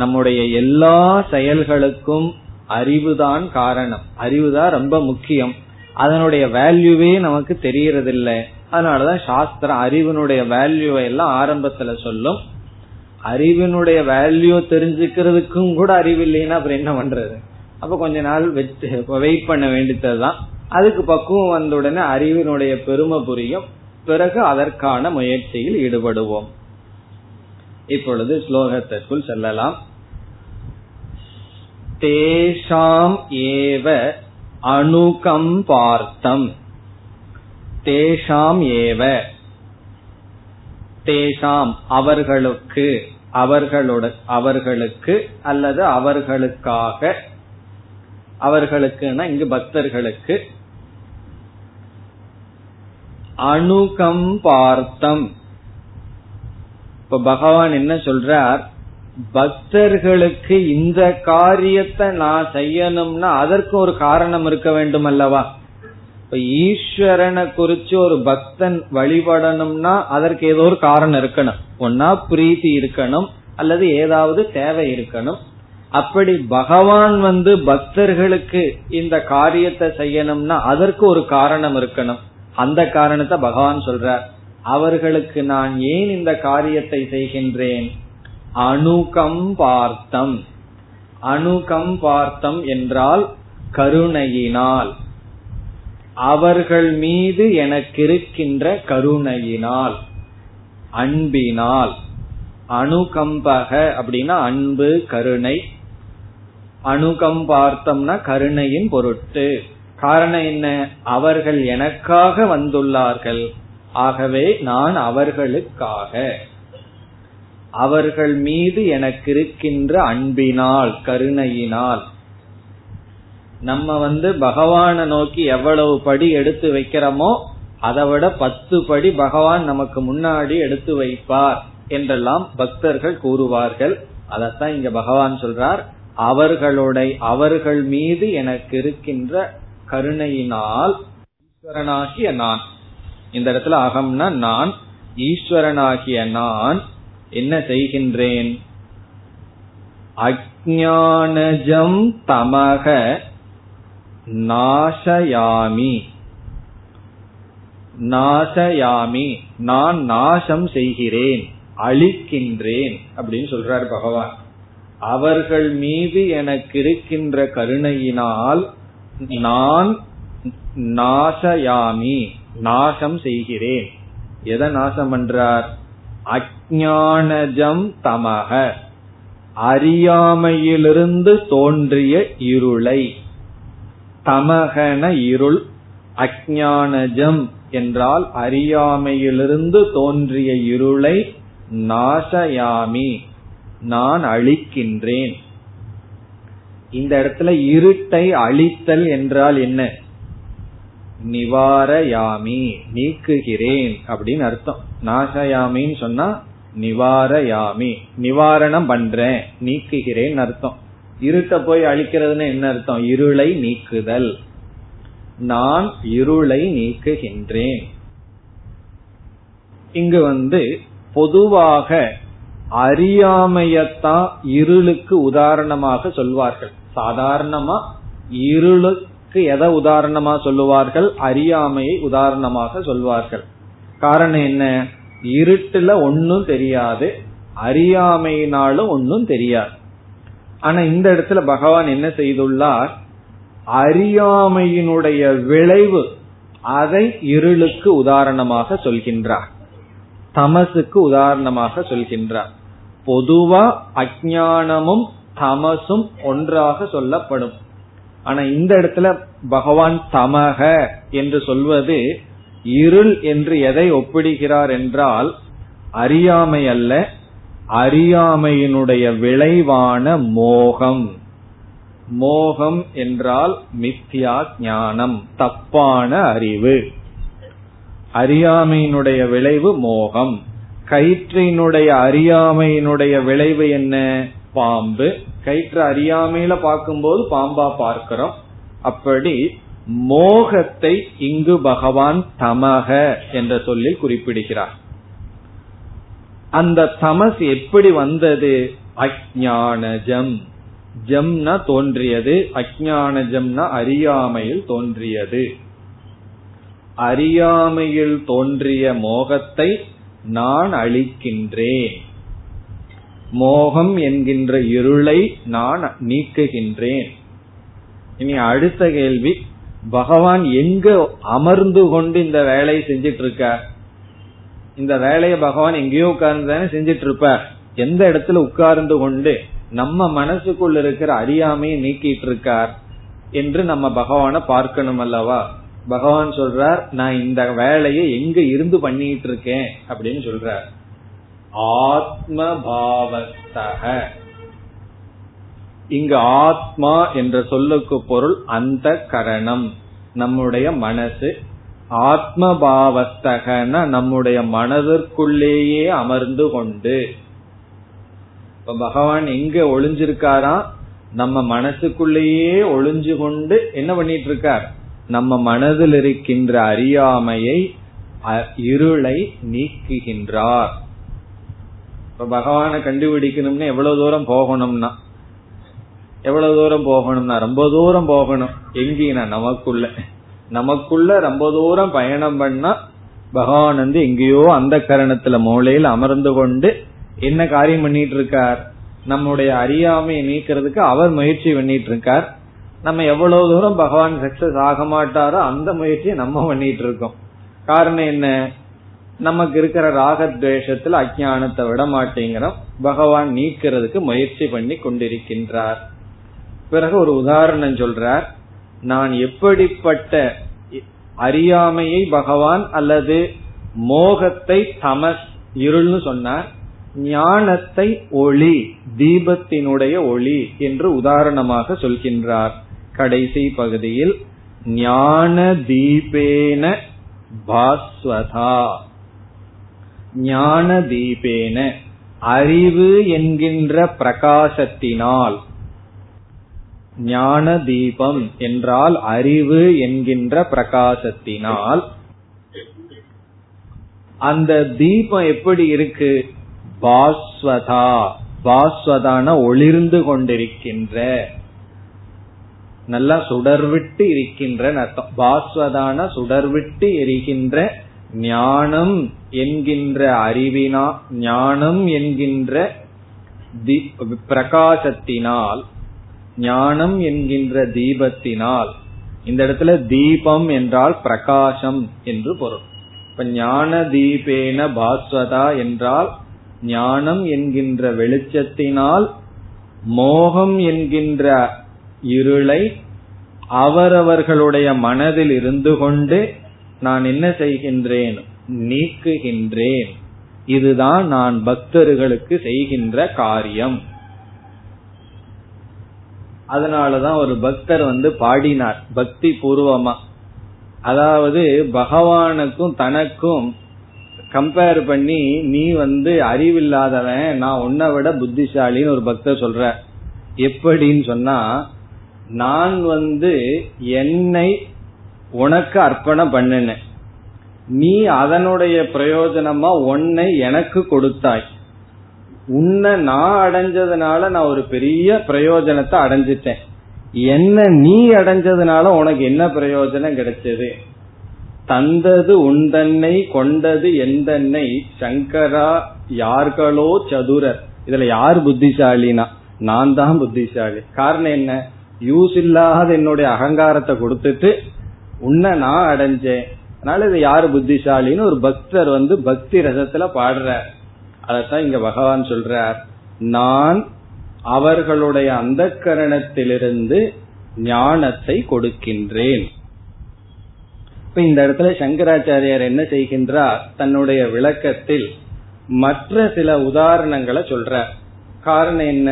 நம்முடைய எல்லா செயல்களுக்கும் அறிவுதான் காரணம், அறிவுதான் ரொம்ப முக்கியம். அதனுடைய வேல்யூவே நமக்கு தெரியறதில்லை. அதனாலதான் சாஸ்திரம் அறிவனுடைய வேல்யூவை எல்லாம் ஆரம்பத்துல சொல்லும். அறிவினுடைய வேல்யூ தெரிஞ்சுக்கிறதுக்கும் கூட அறிவு இல்லைன்னா அப்புறம் என்ன பண்றது, அப்ப கொஞ்ச நாள் வெயிட் பண்ண வேண்டியதுதான். அதுக்கு பக்குவம் வந்த உடனே அறிவினுடைய பெருமை புரியும், பிறகு அதற்கான முயற்சியில் ஈடுபடுவோம். இப்பொழுது ஸ்லோகத்திற்குள் செல்லலாம். தேஷாம் ஏவ அனுகம் பார்த்தம், தேஷாம் ஏவ தேசாம் அவர்களுக்கு, அவர்களோட அவர்களுக்கு அல்லது அவர்களுக்காக, அவர்களுக்குன்னா இங்கு பக்தர்களுக்கு, அனுகம்பார்த்தம். இப்ப பகவான் என்ன சொல்றார், பக்தர்களுக்கு இந்த காரியத்தை நான் செய்யணும்னா அதற்கு ஒரு காரணம் இருக்க வேண்டும் அல்லவா. இப்ப ஈஸ்வரனை குறிச்சு ஒரு பக்தன் வழிபடணும்னா அதற்கு ஏதோ ஒரு காரணம் இருக்கணும், ஒன்னா பிரீதி இருக்கணும் அல்லது ஏதாவது தேவை இருக்கணும். அப்படி பகவான் வந்து பக்தர்களுக்கு இந்த காரியத்தை செய்யணும்னா அதற்கு ஒரு காரணம் இருக்கணும். அந்த காரணத்தை பகவான் சொல்றார், அவர்களுக்கு நான் ஏன் இந்த காரியத்தை செய்கின்றேன், அனுகம்பார்த்தம். அனுகம்பார்த்தம் என்றால் கருணையினால், அவர்கள் மீது எனக்கு இருக்கின்ற கருணையினால், அன்பினால். அனுகம்பக அப்படின்னா அன்பு, கருணை. அனுகம்பார்த்தம்னா கருணையின் பொருட்டு. காரணம் என்ன, அவர்கள் எனக்காக வந்துள்ளார்கள், ஆகவே நான் அவர்களுக்காக, அவர்கள் மீது எனக்கு இருக்கின்ற அன்பினால், கருணையினால். நம்ம வந்து பகவானை நோக்கி எவ்வளவு படி எடுத்து வைக்கிறோமோ அதை விட பத்து படி பகவான் நமக்கு முன்னாடி எடுத்து வைப்பார் என்றெல்லாம் பக்தர்கள் கூறுவார்கள். அதத்தான் இங்க பகவான் சொல்றார், அவர்களுடைய அவர்கள் மீது எனக்கு இருக்கின்ற கருணையினால் ஈஸ்வரனாகிய நான். இந்த இடத்துல அகம்னா நான், ஈஸ்வரனாகிய நான் என்ன செய்கின்றேன், அஜ்ஞானஜம் தமக நாசயாமி. நாசயாமி நான் நாசம் செய்கிறேன், அழிக்கின்றேன் அப்படின்னு சொல்றார் பகவான். அவர்கள் மீது எனக்கு இருக்கின்ற கருணையினால் நான் நாசயாமி நாசம் செய்கிறேன். எதை நாசம் பண்றார், அஞ்ஞானஜம் தமக அறியாமையிலிருந்து தோன்றிய இருளை. தமகன இருள், அஞ்ஞானஜம் என்றால் அறியாமையிலிருந்து தோன்றிய இருளை நாசயாமி நான் அழிக்கின்றேன். இந்த இடத்துல இருட்டை அழித்தல் என்றால் என்ன, நிவாரயாமி நீக்குகிறேன் அப்படின்னு அர்த்தம். நாசயாமின்னு சொன்னா நிவாரயாமி நிவாரணம் பண்றேன், நீக்குகிறேன் அர்த்தம். இருட்ட போய் அழிக்கிறதுன்னு என்ன அர்த்தம், இருளை நீக்குதல். நான் இருளை நீக்குகின்றேன். இங்கு வந்து பொதுவாக அறியாமையத்தான் இருளுக்கு உதாரணமாக சொல்வார்கள். சாதாரணமா இருளுக்கு எதை உதாரணமா சொல்லுவார்கள், அறியாமையை உதாரணமாக சொல்வார்கள். காரணம் என்ன, இருட்டுல ஒன்னும் தெரியாது, அறியாமையினாலும் ஒன்னும் தெரியாது. ஆனா இந்த இடத்துல பகவான் என்ன செய்துள்ளார், அறியாமையினுடைய விளைவு அதை இருளுக்கு உதாரணமாக சொல்கின்றார், தமசுக்கு உதாரணமாக சொல்கின்றார். பொதுவா அஞ்ஞானமும் தமசும் ஒன்றாக சொல்லப்படும். ஆனா இந்த இடத்துல பகவான் தமக என்று சொல்வது இருள் என்று எதை ஒப்பிடுகிறார் என்றால் அறியாமை அல்ல, அறியாமையினுடைய விளைவான மோகம். மோகம் என்றால் மித்யா ஞானம், தப்பான அறிவு. அறியாமையினுடைய விளைவு மோகம். கயிற்றினுடைய அறியாமையினுடைய விளைவு என்ன, பாம்பு. கயிற்று அறியாமையில பார்க்கும்போது பாம்பா பார்க்கிறோம். அப்படி மோகத்தை இங்கு பகவான் தமக என்ற சொல்லி குறிப்பிடுகிறார். அந்த தமஸ் எப்படி வந்தது, அஞ்ஞானஜம். ஜம்னா தோன்றியது, அஞ்ஞானஜம்னா அறியாமையில் தோன்றியது. அறியாமையில் தோன்றிய மோகத்தை நான் அழிக்கின்றேன், மோகம் என்கின்ற இருளை நான் நீக்குகின்றேன். இனி அடுத்த கேள்வி, பகவான் எங்க அமர்ந்து கொண்டு இந்த வேலையை செஞ்சிட்டு இருக்கார்? இந்த வேலையை பகவான் எங்கேயோ உட்கார்ந்து செஞ்சிட்டு இருப்பார். எந்த இடத்துல உட்கார்ந்து கொண்டு நம்ம மனசுக்குள்ள இருக்கிற அறியாமையை நீக்கிட்டு இருக்கார் என்று நம்ம பகவான பார்க்கணும் அல்லவா. பகவான் சொல்றார், நான் இந்த வேலையை எங்க இருந்து பண்ணிட்டு இருக்கேன் அப்படின்னு சொல்றார். ஆத்ம பாவஸ்தஹ. இங்கு ஆத்மா என்ற சொல்லுக்கு பொருள் அந்த கரணம், நம்முடைய மனசு. ஆத்மபாவஸ்தகன நம்முடைய மனதிற்குள்ளேயே அமர்ந்து கொண்டு. இப்ப பகவான் எங்க ஒளிஞ்சிருக்காரா? நம்ம மனசுக்குள்ளேயே ஒளிஞ்சு கொண்டு என்ன பண்ணிட்டு இருக்கார்? நம்ம மனதில் இருக்கின்ற அறியாமையை, இருளை நீக்குகின்றார். இப்ப பகவானை கண்டுபிடிக்கணும்னா எவ்வளவு தூரம் போகணும்னா எவ்வளவு தூரம் போகணும்னா ரொம்ப தூரம் போகணும். எங்கேனா நமக்குள்ள நமக்குள்ள ரொம்ப தூரம் பயணம் பண்ணா பகவான் வந்து எங்கேயோ அந்த கரணத்துல மூளையில் அமர்ந்து கொண்டு என்ன காரியம் பண்ணிட்டு இருக்கார்? நம்முடைய அறியாமையை நீக்கிறதுக்கு அவர் முயற்சி பண்ணிட்டு இருக்கார். நம்ம எவ்வளவு தூரம் பகவான் சக்சஸ் ஆக மாட்டாரோ அந்த முயற்சியை நம்ம பண்ணிட்டு இருக்கோம். காரணம் என்ன? நமக்கு இருக்கிற ராகத்வேஷத்துல அஜ்ஞானத்தை விட மாட்டேங்கிறோம். பகவான் நீக்கிறதுக்கு முயற்சி பண்ணி கொண்டிருக்கின்றார். பிறகு ஒரு உதாரணம் சொல்றார். நான் எப்படிப்பட்ட அறியாமையை பகவான் அல்லது மோகத்தை தமஸ் இருள்னு சொன்னார், ஞானத்தை ஒளி, தீபத்தினுடைய ஒளி என்று உதாரணமாக சொல்கின்றார். கடைசி பகுதியில் ஞான தீபேன பாஸ்வதா, ஞான தீபேன அறிவு என்கின்ற பிரகாசத்தினால். ஞான தீபம் என்றால் அறிவு என்கின்ற பிரகாசத்தினால். அந்த தீபம் எப்படி இருக்கு? பாஸ்வதா, பாஸ்வதான ஒளிர்ந்து கொண்டிருக்கின்ற, நல்லா சுடர்விட்டு இருக்கின்ற அர்த்தம். பாஸ்வதான சுடர்விட்டு எரிகின்ற ஞானம் என்கின்ற அறிவினா, ஞானம் என்கின்ற பிரகாசத்தினால், ஞானம் என்கின்ற தீபத்தினால். இந்த இடத்துல தீபம் என்றால் பிரகாசம் என்று பொருள். இப்ப ஞான தீபேன பாஸ்வதா என்றால் ஞானம் என்கின்ற வெளிச்சத்தினால் மோகம் என்கின்ற இருளை அவரவர்களுடைய மனதில் இருந்து கொண்டு நான் என்ன செய்கின்றேன்? நீக்குகின்றேன். இதுதான் நான் பக்தர்களுக்கு செய்கின்ற காரியம். அதனாலதான் ஒரு பக்தர் வந்து பாடினார் பக்தி பூர்வமா. அதாவது பகவானுக்கும் தனக்கும் கம்பேர் பண்ணி, நீ வந்து அறிவில்லாதவன், நான் உன்னை விட புத்திசாலின்னு ஒரு பக்தர் சொல்ற. எப்படின்னு சொன்னா, நான் வந்து என்னை உனக்கு அர்ப்பணம் பண்ணினேன், நீ அதனுடைய பிரயோஜனமா உன்னை எனக்கு கொடுத்தாய். உன்னை நான் அடைஞ்சதுனால நான் ஒரு பெரிய பிரயோஜனத்தை அடைஞ்சிட்டேன், என்ன நீ அடைஞ்சதுனால உனக்கு என்ன பிரயோஜனம் கிடைச்சது? தந்தது உன் தன்னை, கொண்டது என் தன்னை, சங்கரா யார்களோ சதுரர். இதுல யார் புத்திசாலினா? நான் தான் புத்திசாலி. காரணம் என்ன? யூஸ் இல்லாத என்னுடைய அகங்காரத்தை கொடுத்துட்டு உன்னை நான் அடைஞ்சேன். அதனால இது யாரு புத்திசாலின்னு ஒரு பக்தர் வந்து பக்தி ரசத்துல பாடுறார். அதத்தான் இங்க பகவான் சொல்றார், நான் அவர்களுடைய அந்தக்கரணத்திலிருந்து ஞானத்தை கொடுக்கின்றேன். இப்ப இந்த இடத்துல சங்கராச்சாரியார் என்ன செய்கின்றார்? தன்னுடைய விளக்கத்தில் மற்ற சில உதாரணங்களை சொல்றார். காரணம் என்ன?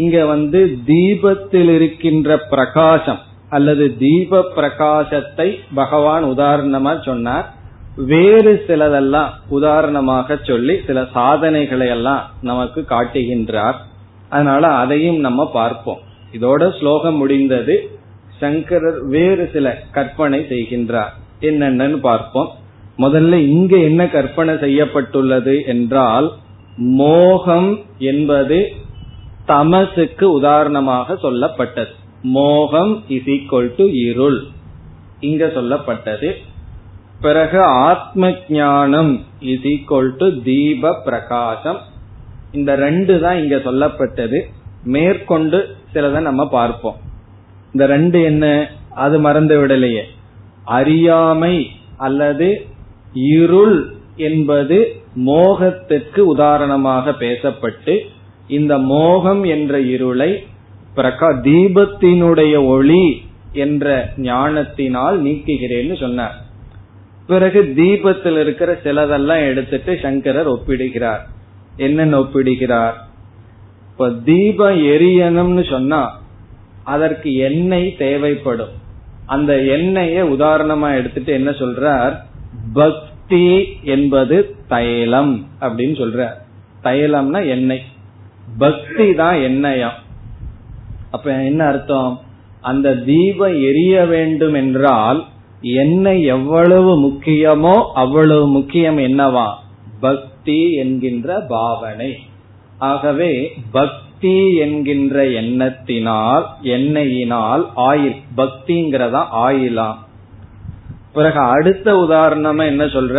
இங்க வந்து தீபத்தில் இருக்கின்ற பிரகாசம் அல்லது தீப பிரகாசத்தை பகவான் உதாரணமா சொன்னார். வேறு சிலதெல்லாம் உதாரணமாக சொல்லி சில சாதனைகளை எல்லாம் நமக்கு காட்டுகின்றார். அதனால அதையும் நம்ம பார்ப்போம். இதோட ஸ்லோகம் முடிந்தது. சங்கரர் வேறு சில கற்பனை செய்கின்றார். என்னென்னு பார்ப்போம். முதல்ல இங்க என்ன கற்பனை செய்யப்பட்டுள்ளது என்றால், மோகம் என்பது தமசுக்கு உதாரணமாக சொல்லப்பட்டது. மோகம் இஸ் ஈக்வல் டு இருள் இங்க சொல்லப்பட்டது. பிறகு ஆத்ம ஞானம் இஸ் ஈக்வல் டு தீப பிரகாசம். இந்த ரெண்டு தான் இங்க சொல்லப்பட்டது. மேற்கொண்டு சிலதை நம்ம பார்ப்போம். இந்த ரெண்டு என்ன? அது மறந்து விடலையே. அறியாமை அல்லது இருள் என்பது மோகத்திற்கு உதாரணமாக பேசப்பட்டு, இந்த மோகம் என்ற இருளை பிரகா தீபத்தினுடைய ஒளி என்ற ஞானத்தினால் நீக்குகிறேன்னு சொன்னார். பிறகு தீபத்தில் இருக்கிற சிலதெல்லாம் எடுத்துட்டு சங்கரர் ஒப்பிடுகிறார். என்னன்னு ஒப்பிடுகிறார்? இப்ப தீபம் எரியணும்னு சொன்னா அதற்கு எண்ணெய் தேவைப்படும். அந்த எண்ணெய உதாரணமா எடுத்துட்டு என்ன சொல்றார், பக்தி என்பது தைலம் அப்படின்னு சொல்றார். தைலம்னா எண்ணெய், பக்தி தான் எண்ணெயம். அப்ப என்ன அர்த்தம், அந்த தீபம் எரிய வேண்டும் என்றால் எண்ணெய் எவ்வளவு முக்கியமோ அவ்வளவு முக்கியம் என்னவா, பக்தி என்கின்ற பாவனை. ஆகவே பக்தி என்கின்ற எண்ணத்தினால், எண்ணெயினால் ஆயில், பக்திங்கிறதா ஆயிலாம். பிறகு அடுத்த உதாரணமா என்ன சொல்ற,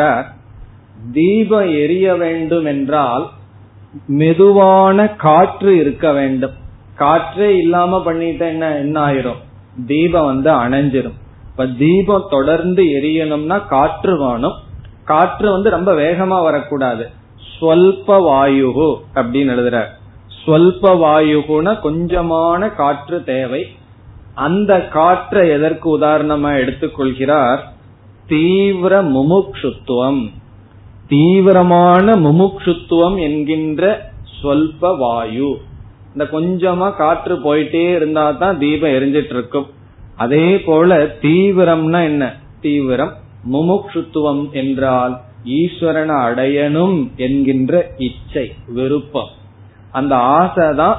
தீபம் எரிய வேண்டும் என்றால் மெதுவான காற்று இருக்க வேண்டும். காற்றே இல்லாம பண்ணிட்டு என்ன என்ன ஆயிரும், தீபம் வந்து அணைஞ்சிரும். இப்ப தீபம் தொடர்ந்து எரியணும்னா காற்று வேணும். காற்று வந்து ரொம்ப வேகமா வரக்கூடாது. ஸ்வல்ப வாயுகு அப்படின்னு எழுதுற, ஸ்வல்ப வாயுகுனா கொஞ்சமான காற்று தேவை. அந்த காற்றை எதற்கு உதாரணமா எடுத்துக்கொள்கிறார், தீவிர முமுக்ஷுத்துவம், தீவிரமான முமுக்ஷுத்துவம் என்கின்ற ஸ்வல்ப வாயு. இந்த கொஞ்சமா காற்று போயிட்டே இருந்தா தான் தீபம் எரிஞ்சிட்டு இருக்கும். அதே போல தீவிரம்னா என்ன, தீவிரம். முமுக்ஷுத்துவம் என்றால் ஈஸ்வரனை அடையணும் என்கின்ற இச்சை, விருப்பம். அந்த ஆசை தான்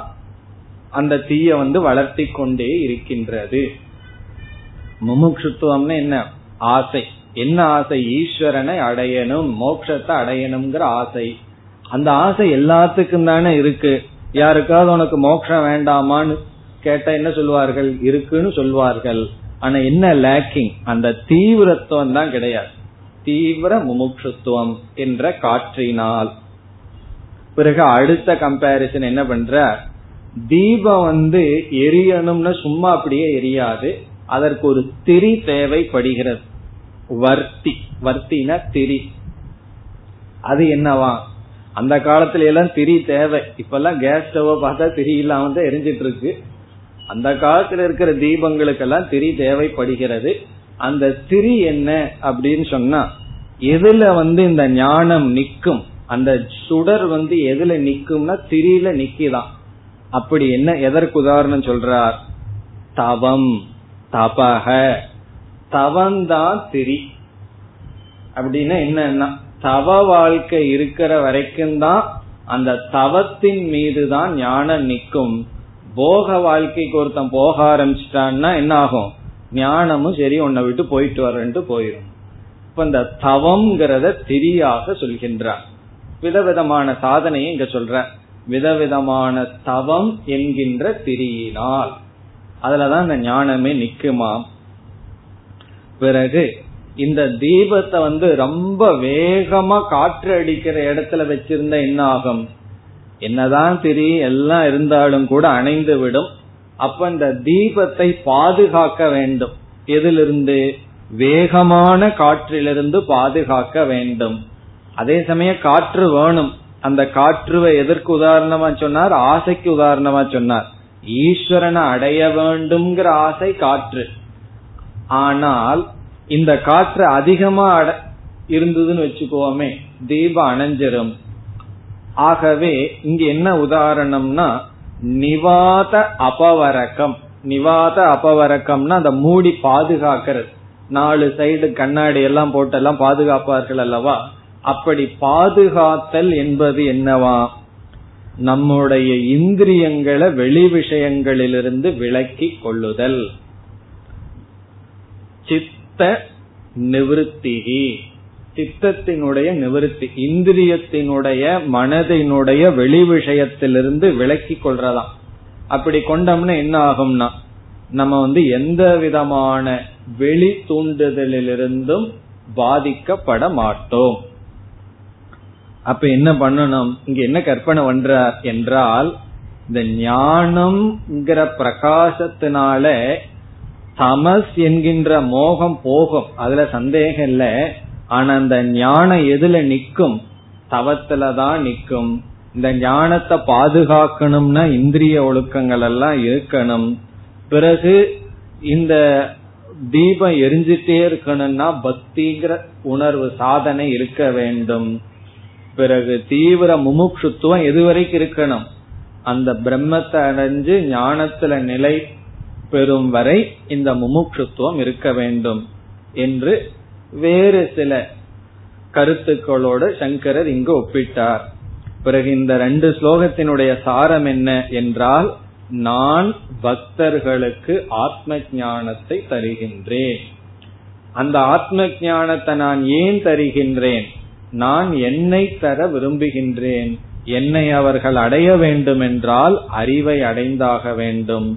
அந்த தீய வந்து வளர்த்தி கொண்டே இருக்கின்றது. முமுக்ஷுத்துவம்னா என்ன, ஆசை. என்ன ஆசை, ஈஸ்வரனை அடையணும், மோட்சத்தை அடையணும்ங்கிற ஆசை. அந்த ஆசை எல்லாத்துக்கும் தானே இருக்கு. யாருக்காவது உனக்கு மோட்சம் வேண்டாமான்னு கேட்டா என்ன சொல்வார்கள், இருக்குன்னு சொல்வார்கள். ஆனா என்ன லேக்கிங், அந்த தீவிரத்துவம் தான் கிடையாது. தீவிர முமுட்சுத்துவம் என்ற காற்றினால். பிறகு அடுத்த கம்பேரிசன் என்ன பண்ற, தீபம் வந்து எரியணும்னு சும்மா அப்படியே எரியாது, அதற்கு ஒரு திரி தேவைப்படுகிறது. வர்த்தி, வர்த்தினா திரி. அது என்னவா, அந்த காலத்துல எல்லாம் திரி தேவை. இப்ப எல்லாம் கேஸ் ஸ்டவ் பார்த்தா திரி எல்லாம் வந்து எரிஞ்சிட்டு இருக்கு. அந்த காலத்துல இருக்கிற தீபங்களுக்கெல்லாம் திரி தேவைப்படுகிறது. அந்த திரி என்ன அப்படின்னு சொன்னா, எதுல வந்து இந்த ஞானம் நிக்கும், அந்த சுடர் வந்து எதுல நிக்கும்னா திரியில நிக்கிதான். அப்படி என்ன, எதற்கு உதாரணம் சொல்றார், தவம், தபக. தவந்தான் திரி. அப்படின்னா என்னன்னா, தவ வாழ்க்கை இருக்கிற வரைக்கும் தான் அந்த தவத்தின் மீதுதான் ஞானம் நிக்கும். போக வாழ்க்கைக்கு ஒருத்தன் போக ஆரம்பிச்சிட்டான்னா என்ன ஆகும், ஞானமும் சரி உன்னை விட்டு போயிட்டு வரன்ட்டு போயிடும். இப்ப இந்த தவம்ங்கிறத திரியாக சொல்கின்றான். விதவிதமான சாதனையை இங்க சொல்ற, விதவிதமான தவம் என்கின்ற திரியினால் அதுலதான் இந்த ஞானமே நிக்குமாம். பிறகு இந்த தீபத்தை வந்து ரொம்ப வேகமா காற்று அடிக்கிற இடத்துல வச்சிருந்தா என்ன ஆகும், என்னதான் திரி எல்லாம் இருந்தாலும் கூட அணைந்து விடும். அப்ப இந்த தீபத்தை பாதுகாக்க வேண்டும். எதிலிருந்து, வேகமான காற்றிலிருந்து பாதுகாக்க வேண்டும். அதே சமயம் காற்று வேணும். அந்த காற்றுவை எதற்கு உதாரணமா சொன்னார், ஆசைக்கு உதாரணமா சொன்னார். ஈஸ்வரனை அடைய வேண்டும்ங்கிற ஆசை காற்று. ஆனால் இந்த காற்று அதிகமா இருந்ததுன்னு வச்சுக்கோமே, தீபம் அணைஞ்சிடும். ஆகவே இங்க என்ன உதாரணம்னா, நிவாத அபவரக்கம். நிவாத அபவரக்கம்னா அந்த மூடி பாதுகாக்கிறது. நாலு சைடு கண்ணாடி எல்லாம் போட்டெல்லாம் பாதுகாப்பார்கள் அல்லவா, அப்படி பாதுகாத்தல் என்பது என்னவா, நம்முடைய இந்திரியங்களை வெளி விஷயங்களிலிருந்து விலக்கி கொள்ளுதல். சித்த நிவர்த்திகி, சித்தத்தினுடைய நிவர்த்தி, இந்திரியத்தினுடைய மனதினுடைய வெளி விஷயத்திலிருந்து விலக்கி கொள்றதாம். அப்படி கொண்டோம்னா என்ன ஆகும்னா, நம்ம வந்து எந்த விதமான வெளி தூண்டுதலிலிருந்தும் பாதிக்கப்பட மாட்டோம். அப்ப என்ன பண்ணணும், இங்க என்ன கற்பனை பண்ற என்றால், இந்த ஞானம்ங்கிற பிரகாசத்தினால தமஸ் என்கின்ற மோகம் போகும், அதுல சந்தேகம் இல்ல. ஆனா அந்த ஞானம் எதுல நிக்கும், தவத்துலதான் நிக்கும். இந்த ஞானத்தை பாதுகாக்கணும்னா இந்திரிய ஒழுக்கங்கள் எல்லாம் இருக்கணும். பிறகு இந்த தீபம் எரிஞ்சிட்டே இருக்கணும்னா பக்திங்கிற உணர்வு, சாதனை இருக்க வேண்டும். பிறகு தீவிர முமுட்சுத்துவம் எதுவரைக்கும் இருக்கணும், அந்த பிரம்மத்தை அடைஞ்சு ஞானத்துல நிலை பெறும் வரை இந்த முமுட்சுத்துவம் இருக்க வேண்டும் என்று வேறு சில கருத்துக்களோடு சங்கரர் இங்கு ஒப்பிட்டார். பிறகு இந்த ரெண்டு ஸ்லோகத்தினுடைய சாரம் என்ன என்றால், நான் பக்தர்களுக்கு ஆத்ம ஞானத்தை தருகின்றேன். அந்த ஆத்ம ஞானத்தை நான் ஏன் தருகின்றேன்? நான் என்னை தர விரும்புகின்றேன். என்னை அவர்கள் அடைய வேண்டும் என்றால் அறிவை அடைந்தாக வேண்டும்.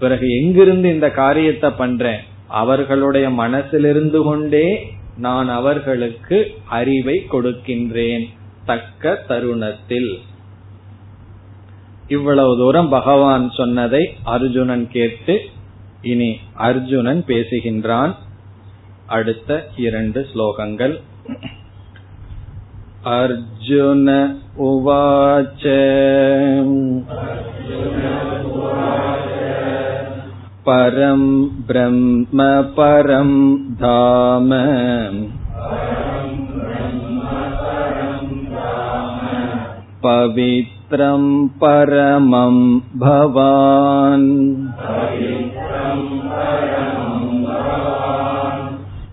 பிறகு எங்கிருந்து இந்த காரியத்தை பண்றேன்? அவர்களுடைய மனசிலிருந்து கொண்டே நான் அவர்களுக்கு அறிவை கொடுக்கின்றேன் தக்க தருணத்தில். இவ்வளவு தூரம் பகவான் சொன்னதை அர்ஜுனன் கேட்டு இனி அர்ஜுனன் பேசுகின்றான். அடுத்த இரண்டு ஸ்லோகங்கள். அர்ஜுன உவாச்ச பரம் பிரம்ம பரம் தாம பவித்ரம் பரமம் பவான்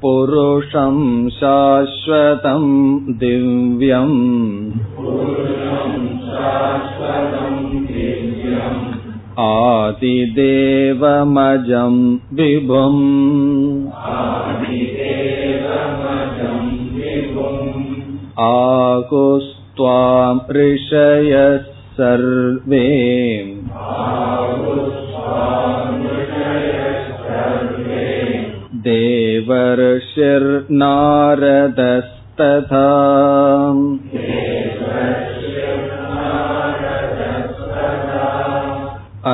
புருஷம் சாஸ்வதம் திவ்யம் ஆதிதேவமஜம் விபும். ஆகுஸ்த்வாம் ரிஷயஸ் சர்வே தேவர்ஷிர் நாரதஸ்ததா.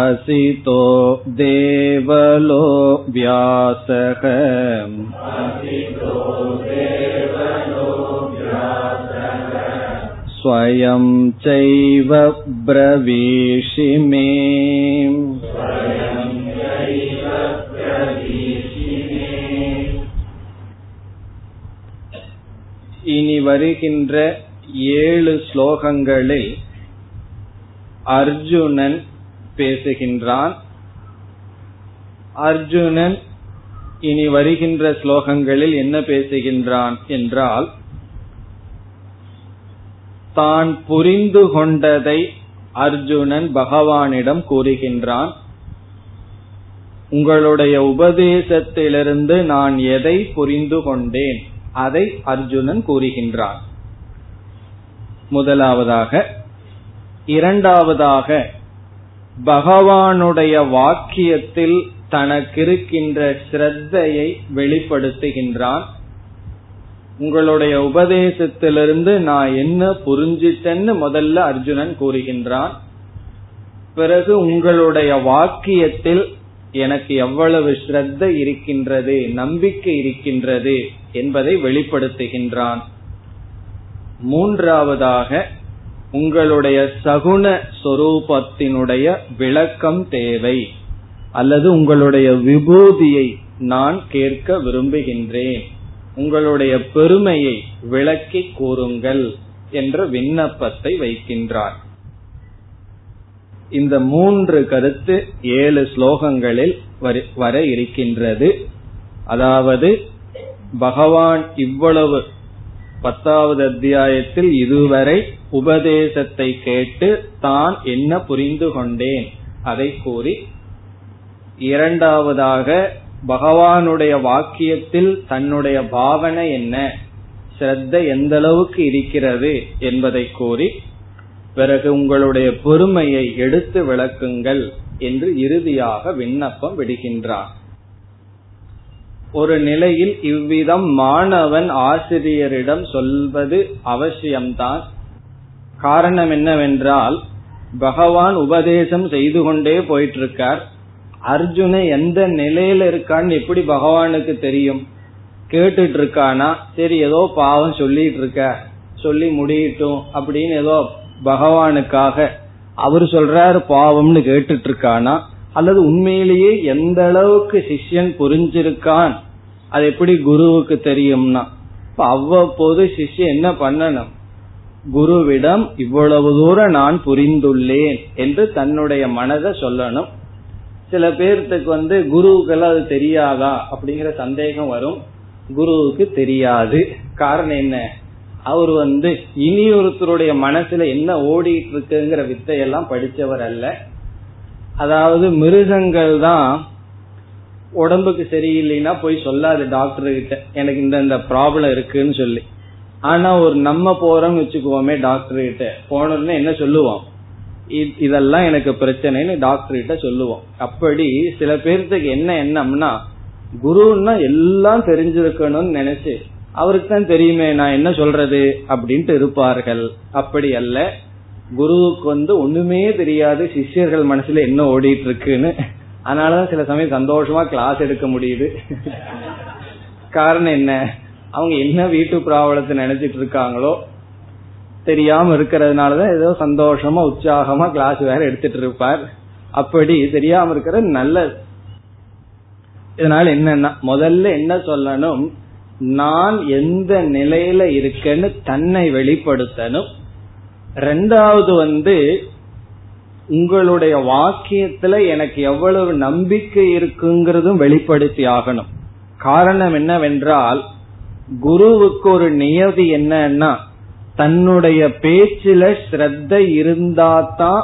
அசிதோ தேவலோ வியாசக ஸ்வயம் சைவ ப்ரவீஷி மே. இனி வருகின்ற ஏழு ஸ்லோகங்களில் அர்ஜுனன் பேசுகின்றான். அர்ஜுனன் இனி வருகின்ற ஸ்லோகங்களில் என்ன பேசுகின்றான் என்றால், தான் புரிந்து கொண்டதை அர்ஜுனன் பகவானிடம் கூறுகின்றான். உங்களுடைய உபதேசத்திலிருந்து நான் எதை புரிந்து கொண்டேன் அதை அர்ஜுனன் கூறுகின்றான். முதலாவதாக. இரண்டாவதாக, பகவானுடைய வாக்கியத்தில் தனக்கிருக்கின்ற ஸ்ரத்தையை வெளிப்படுத்துகின்றான். உங்களுடைய உபதேசத்திலிருந்து நான் என்ன புரிஞ்சிட்டேன்னு முதல்ல அர்ஜுனன் கூறுகின்றான். பிறகு உங்களுடைய வாக்கியத்தில் எனக்கு எவ்வளவு ஸ்ரத்தை இருக்கின்றது, நம்பிக்கை இருக்கின்றது என்பதை வெளிப்படுத்துகின்றான். மூன்றாவதாக, உங்களுடைய சகுண சொரூபத்தினுடைய விளக்கம் தேவை, அல்லது உங்களுடைய விபூதியை நான் கேட்க விரும்புகின்றேன், உங்களுடைய பெருமையை விளக்கி கூறுங்கள் என்ற விண்ணப்பத்தை வைக்கின்றார். இந்த மூன்று கருத்து ஏழு ஸ்லோகங்களில் வர இருக்கின்றது. அதாவது பகவான் இவ்வளவு பத்தாவது அத்தியாயத்தில் இதுவரை உபதேசத்தை கேட்டு தான் என்ன புரிந்து கொண்டேன் அதை கூறி, இரண்டாவதாக பகவானுடைய வாக்கியத்தில் தன்னுடைய பாவனை என்ன, ஸ்ரத்த எந்த அளவுக்கு இருக்கிறது என்பதை கூறி, பிறகு உங்களுடைய பெருமையை எடுத்து விளக்குங்கள் என்று இறுதியாக விண்ணப்பம் விடுகின்றான். ஒரு நிலையில் இவ்விதம் மாணவன் ஆசிரியரிடம் சொல்வது அவசியம்தான். காரணம் என்னவென்றால், பகவான் உபதேசம் செய்து கொண்டே போயிட்டு இருக்கார். அர்ஜுன எந்த நிலையில இருக்கான்னு எப்படி பகவானுக்கு தெரியும்? கேட்டுட்டு இருக்கானா, சரி ஏதோ பாவம் சொல்லிட்டு இருக்க, சொல்லி முடியட்டும் அப்படின்னு ஏதோ பகவானுக்காக அவர் சொல்றாரு பாவம்னு கேட்டுட்டு இருக்கானா, அல்லது உண்மையிலேயே எந்த அளவுக்கு சிஷ்யன் புரிஞ்சிருக்கான் அது எப்படி குருவுக்கு தெரியும்னா, இப்ப அவ்வப்போது சிஷ்யன் என்ன பண்ணணும், குருவிடம் இவ்வளவு தூரம் நான் புரிந்துள்ளேன் என்று தன்னுடைய மனதை சொல்லணும். சில பேர்த்துக்கு வந்து குருவுக்கெல்லாம் அது தெரியாதா அப்படிங்கிற சந்தேகம் வரும். குருவுக்கு தெரியாது. காரணம் என்ன? அவர் வந்து இனி ஒருத்தருடைய மனசுல என்ன ஓடிட்டு இருக்குங்கிற வித்தையெல்லாம் படிச்சவர் அல்ல. அதாவது மிருகங்கள் தான் உடம்புக்கு சரியில்லைன்னா போய் சொல்லாது டாக்டர் கிட்ட எனக்கு இந்த இந்த ப்ராப்ளம் இருக்குன்னு சொல்லி. ஆனா ஒரு நம்ம போறோம்னு வச்சுக்குவோமே டாக்டர் கிட்ட போனோம்னா என்ன சொல்லுவோம்? இதெல்லாம் எனக்கு பிரச்சனைன்னு டாக்டர் கிட்ட சொல்லுவோம். அப்படி சில பேர்த்துக்கு என்ன என்னம்னா குருன்னா எல்லாம் தெரிஞ்சிருக்கணும்னு நினைச்சு அவருக்கு தான் தெரியுமே நான் என்ன சொல்றது அப்படின்ட்டு இருப்பார்கள். அப்படி அல்ல, குருவுக்கு வந்து ஒண்ணுமே தெரியாது, சிஷ்யர்கள் மனசுல என்ன ஓடிட்டு இருக்குன்னு. அதனாலதான் சில சமயம் சந்தோஷமா கிளாஸ் எடுக்க முடியுது. காரணம் என்ன? அவங்க என்ன வீட்டு பிராபலத்தை நினைச்சிட்டு இருக்காங்களோ தெரியாம இருக்கிறதுனாலதான் ஏதோ சந்தோஷமா உற்சாகமா கிளாஸ் வேற எடுத்துட்டு இருப்பார். அப்படி தெரியாம இருக்கிறது நல்லது. இதனால என்னன்னா முதல்ல என்ன சொல்லணும், நான் எந்த நிலையில இருக்கேன்னு தன்னை வெளிப்படுத்தணும். ரெண்டாவது வந்து உங்களுடைய வாக்கியத்துல எனக்கு எவ்வளவு நம்பிக்கை இருக்குங்கிறதும் வெளிப்படுத்தி ஆகணும். காரணம் என்னவென்றால் குருவுக்கு ஒரு நியதி என்னன்னா தன்னுடைய பேச்சில ஸ்ரத்தை இருந்தாதான்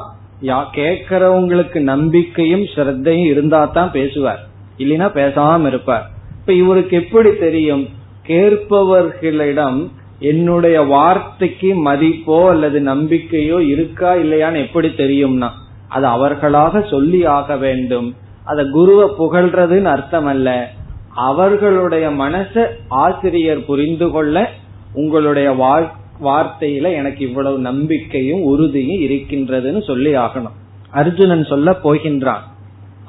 கேட்கிறவங்களுக்கு நம்பிக்கையும் ஸ்ரத்தையும் இருந்தாதான் பேசுவார், இல்லைன்னா பேசாம இருப்பார். இப்ப இவருக்கு எப்படி தெரியும்? கேட்பவர்களிடம் என்னுடைய வார்த்தைக்கு மதிப்போ அல்லது நம்பிக்கையோ இருக்கா இல்லையான்னு எப்படி தெரியும்னா அது அவர்களாக சொல்லி ஆக வேண்டும். அத குருவை புகழ்றதுன்னு அர்த்தம் அல்ல, அவர்களுடைய மனச ஆசிரியர் புரிந்து கொள்ள உங்களுடைய வார்த்தையில எனக்கு இவ்வளவு நம்பிக்கையும் உறுதியும் இருக்கின்றதுன்னு சொல்லி ஆகணும். அர்ஜுனன் சொல்ல போகின்றான்.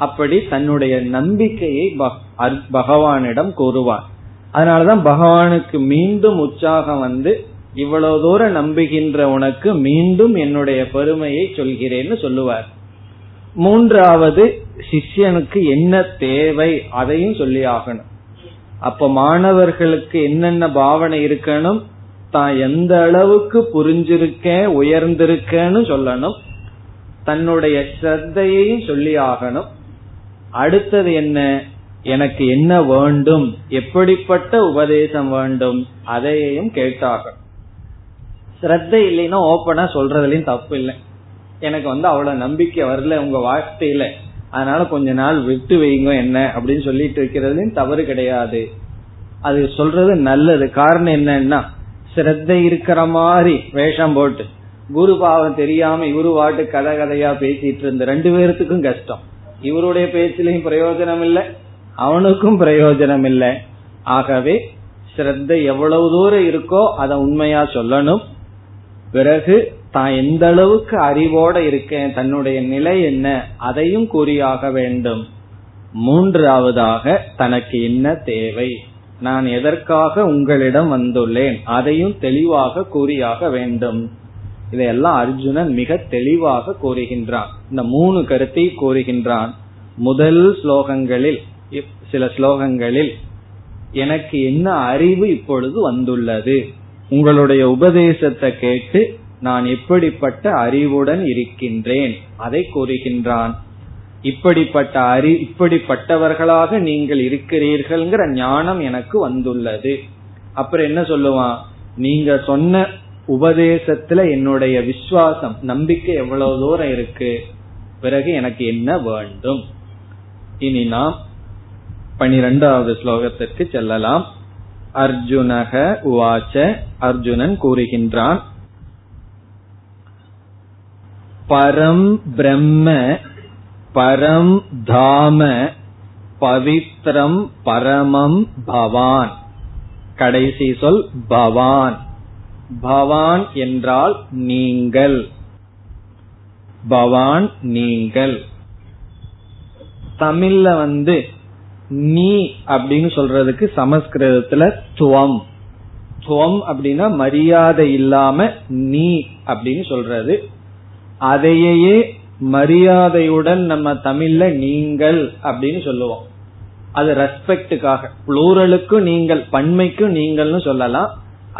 அப்படி தன்னுடைய நம்பிக்கையை பகவானிடம் கூறுவார். அதனாலதான் பகவானுக்கு மீண்டும் உற்சாகம் வந்து இவ்வளவு தூரம் நம்புகின்ற உனக்கு மீண்டும் என்னுடைய பெருமையை சொல்கிறேன்னு சொல்லுவார். மூன்றாவது சிஷ்யனுக்கு என்ன தேவை அதையும் சொல்லி ஆகணும். அப்ப மாணவர்களுக்கு என்னென்ன பாவனை இருக்கணும், தான் எந்த அளவுக்கு புரிஞ்சிருக்கேன் உயர்ந்திருக்கேன்னு சொல்லணும், தன்னுடைய ஸ்ரத்தையையும் சொல்லி ஆகணும். அடுத்தது என்ன, எனக்கு என்ன வேண்டும், எப்படிப்பட்ட உபதேசம் வேண்டும் அதையும் கேட்டாகணும். ஸ்ரத்தை இல்லைன்னா ஓப்பனா சொல்றதுலயும் தப்பு இல்லை, எனக்கு வந்து அவ்வளவு நம்பிக்கை வரல உங்க வார்த்தையில, அதனால கொஞ்ச நாள் விட்டு வைங்க என்ன அப்படின்னு சொல்லிட்டு இருக்கிறதுலயும் தவறு கிடையாது, அது சொல்றது நல்லது. காரணம் என்னன்னா ஸ்ரத்தை இருக்கிற மாதிரி வேஷம் போட்டு குரு பாவம் தெரியாம இவரு வாட்டு கதை கதையா பேசிட்டு இருந்த ரெண்டு பேர்த்துக்கும் கஷ்டம். இவருடைய பேச்சிலையும் பிரயோஜனம் இல்லை, அவனுக்கும் பிரயோஜனம் இல்லை. ஆகவே ஸ்ரத்தை எவ்வளவு தூரம் இருக்கோ அதை உண்மையா சொல்லணும். பிறகு தான் எந்த அளவுக்கு அறிவோட இருக்கேன், தன்னுடைய நிலை என்ன அதையும் கூறியாக வேண்டும். மூன்றாவதாக தனக்கு என்ன தேவை, நான் எதற்காக உங்களிடம் வந்துள்ளேன் அதையும் தெளிவாக கூறியாக வேண்டும். இதையெல்லாம் அர்ஜுனன் மிக தெளிவாக கூறுகின்றான். இந்த மூணு கருத்தை கூறுகின்றான் முதல் ஸ்லோகங்களில். சில ஸ்லோகங்களில் எனக்கு என்ன அறிவு இப்பொழுது வந்துள்ளது, உங்களுடைய உபதேசத்தை கேட்டு நான் எப்படிப்பட்ட அறிவுடன் இருக்கின்றேன் அதை கூறுகின்றான். இப்படிப்பட்ட அறி இப்படிப்பட்டவர்களாக நீங்கள் இருக்கிறீர்கள்ங்கிற ஞானம் எனக்கு வந்துள்ளது. அப்புறம் என்ன சொல்லுவான், நீங்க சொன்ன உபதேசத்துல என்னுடைய விசுவாசம் நம்பிக்கை எவ்வளவு தூரம் இருக்கு, பிறகு எனக்கு என்ன வேண்டும். இனி நாம் பனிரெண்டாவது ஸ்லோகத்திற்கு செல்லலாம். அர்ஜுனக உவாச்ச, அர்ஜுனன் கூறுகின்றான். பரம் பிரம்ம பரம் தாம பவித்ரம் பரமம் பவான். கடைசி சொல் பவான். பவான் என்றால் நீங்கள். பவான் நீங்கள். தமிழ்ல வந்து நீ அப்படின்னு சொல்றதுக்கு சமஸ்கிருதத்துல துவம். துவம் அப்படின்னா மரியாதை இல்லாம நீ அப்படின்னு சொல்றது. அதையே மரியாதையுடன் நம்ம தமிழ்ல நீங்கள் அப்படின்னு சொல்லுவோம். அது ரெஸ்பெக்டுக்காக, புளூரலுக்கும் நீங்கள் பன்மைக்கும் நீங்கள்னு சொல்லலாம்,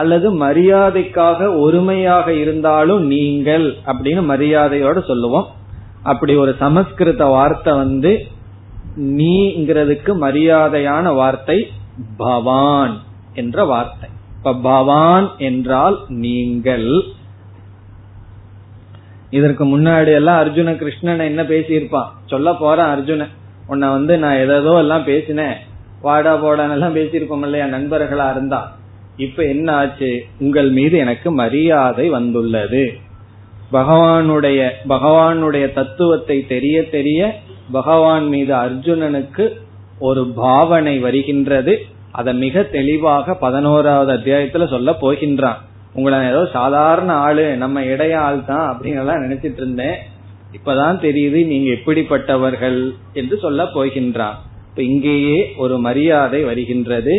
அல்லது மரியாதைக்காக ஒருமையாக இருந்தாலும் நீங்கள் அப்படின்னு மரியாதையோட சொல்லுவோம். அப்படி ஒரு சமஸ்கிருத வார்த்தை வந்து நீங்கிறதுக்கு மரியாதையான வார்த்தை பவான் என்ற வார்த்தை. இப்ப பவான் என்றால் நீங்கள். இதற்கு முன்னாடி எல்லாம் அர்ஜுன கிருஷ்ணன் என்ன பேசியிருப்பான், சொல்ல போறேன் அர்ஜுனன் உன்னை வந்து நான் எதோ எல்லாம் பேசினேன் வாடா போடான் எல்லாம் பேசியிருப்போம் இல்லையா நண்பர்களா இருந்தா. இப்ப என்ன ஆச்சு, உங்கள் மீது எனக்கு மரியாதை வந்துள்ளது. பகவானுடைய பகவானுடைய தத்துவத்தை தெரிய தெரிய பகவான் மீது அர்ஜுனனுக்கு ஒரு பாவனை வருகின்றது. அதை மிக தெளிவாக பதினோராவது அத்தியாயத்துல சொல்ல போகின்றான். உங்களை ஏதோ சாதாரண ஆளு நம்ம இடைய ஆள் தான் அப்படின்னு நினைச்சிட்டு இருந்தேன், இப்பதான் தெரியுது நீங்க எப்படிப்பட்டவர்கள் என்று சொல்ல போகின்றான். இப்ப இங்கேயே ஒரு மரியாதை வருகின்றது,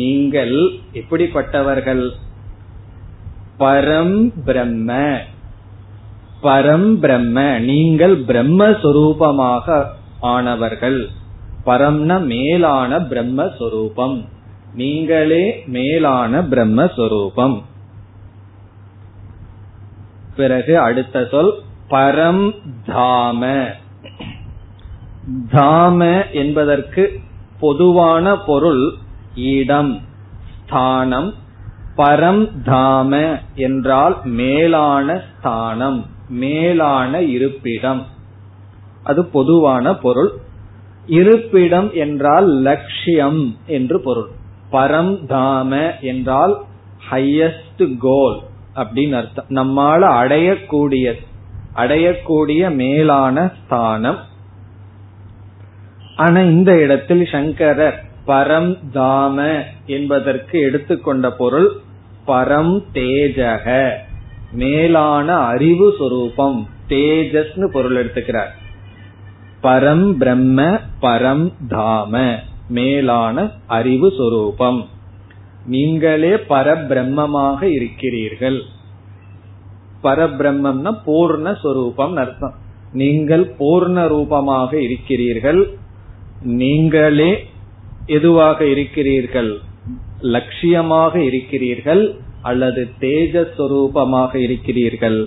நீங்கள் எப்படிப்பட்டவர்கள். பரம் பிரம்ம, பரம் பிரம்ம நீங்கள் பிரம்மஸ்வரூபமாக ஆனவர்கள். பரம்னா மேலான பிரம்மஸ்வரூபம், நீங்களே மேலான பிரம்மஸ்வரூபம். பிறகு அடுத்த சொல் பரம் தாம. தாம என்பதற்கு பொதுவான பொருள் இடம், ஸ்தானம். பரம் தாம என்றால் மேலான ஸ்தானம், மேலான இருப்பிடம். அது பொதுவான பொருள். இருப்பிடம் என்றால் லட்சியம் என்று பொருள். பரம் தாம என்றால் ஹையஸ்ட் கோல் அப்படின்னு அர்த்தம். நம்மால அடையக்கூடிய அடையக்கூடிய மேலான ஸ்தானம். ஆனா இந்த இடத்தில் சங்கரர் பரம் தாம என்பதற்கு எடுத்துக்கொண்ட பொருள் பரம் தேஜக, மேலான அறிவு சொரூபம், தேஜஸ்னு பொருள் எடுத்துக்கிறார். பரம் பிரம்ம பரம் தாம மேலான அறிவு சொரூபம், நீங்களே பரபிரம்மமாக இருக்கிறீர்கள். பரபிரம்மம்னா பூர்ணஸ்வரூபம் அர்த்தம். நீங்கள் பூர்ண ரூபமாக இருக்கிறீர்கள், நீங்களே எதுவாக இருக்கிறீர்கள், லட்சியமாக இருக்கிறீர்கள் அல்லது தேஜஸ்வரூபமாக இருக்கிறீர்கள்.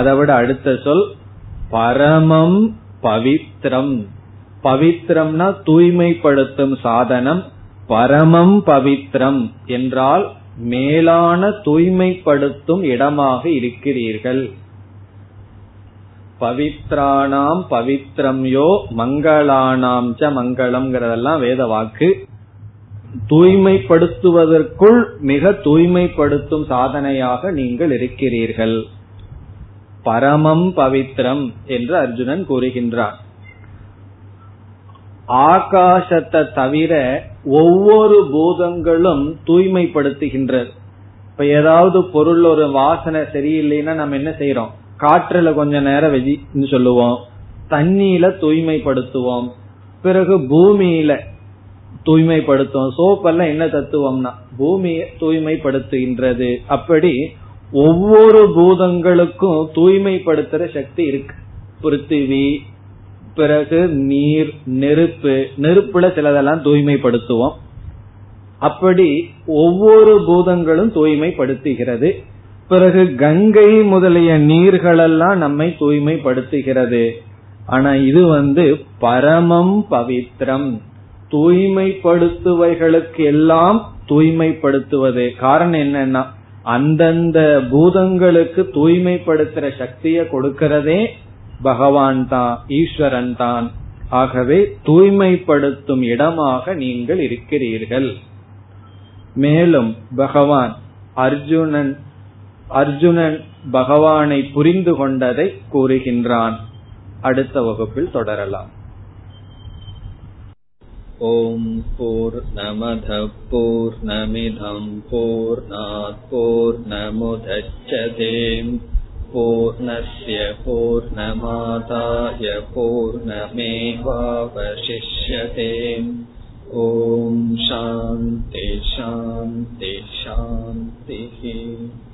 அதைவிட அடுத்த சொல் பரமம் பவித்ரம். பவித்ரம்னா தூய்மைப்படுத்தும் சாதனம். பரமம் பவித்ரம் என்றால் மேலான தூய்மைப்படுத்தும் இடமாக இருக்கிறீர்கள். பவித்ராணாம் பவித்ரம் யோ மங்களானாம் ச மங்களம் வேத வாக்கு. தூய்மைப்படுத்துவதற்குள் மிக தூய்மைப்படுத்தும் சாதனையாக நீங்கள் இருக்கிறீர்கள். பரமம் பவித்ரம் என்று அர்ஜுனன் கூறுகின்றார். ஆகாசத்தை தவிர ஒவ்வொரு பூதங்களும் தூய்மைப்படுத்துகின்றது. இப்ப ஏதாவது பொருள் ஒரு வாசனை சரியில்லைன்னா நம்ம என்ன செய்யறோம், காற்றுல கொஞ்ச நேரம் வெஜின்னு சொல்லுவோம், தண்ணியில தூய்மைப்படுத்துவோம், பிறகு பூமியில தூய்மைப்படுத்துவோம். சோப்பெல்லாம் என்ன தத்துவம்னா பூமியை தூய்மைப்படுத்துகின்றது. அப்படி ஒவ்வொரு பூதங்களுக்கும் தூய்மைப்படுத்துற சக்தி இருக்கு. பிருத்திவி, பிறகு நீர், நெருப்பு. நெருப்புல சிலதெல்லாம் தூய்மைப்படுத்துவோம். அப்படி ஒவ்வொரு பூதங்களும் தூய்மைப்படுத்துகிறது. பிறகு கங்கை முதலிய நீர்களெல்லாம் நம்மை தூய்மைப்படுத்துகிறது. ஆனா இது வந்து பரமம் பவித்ரம், தூய்மைப்படுத்துவைகளுக்கு எல்லாம் தூய்மைப்படுத்துவது. காரணம் என்னன்னா அந்தந்த பூதங்களுக்கு தூய்மைப்படுத்துற சக்தியை கொடுக்கிறதே பகவான் தான், ஈஸ்வரன் தான். ஆகவே தூய்மைப்படுத்தும் இடமாக நீங்கள் இருக்கிறீர்கள். மேலும் பகவான் அர்ஜுனன் அர்ஜுனன் பகவானை புரிந்து கொண்டதை கூறுகின்றான். அடுத்த வகுப்பில் தொடரலாம். ஓம் பூர்ணமத பூர்ணமிதம் பூர்ணாத் பூர்ணமுதச்யதே பூர்ணஸ்ய பூர்ணமாதாய பூர்ணமேவாவசிஷ்யதே. ஓம் சாந்தி சாந்தி சாந்தி.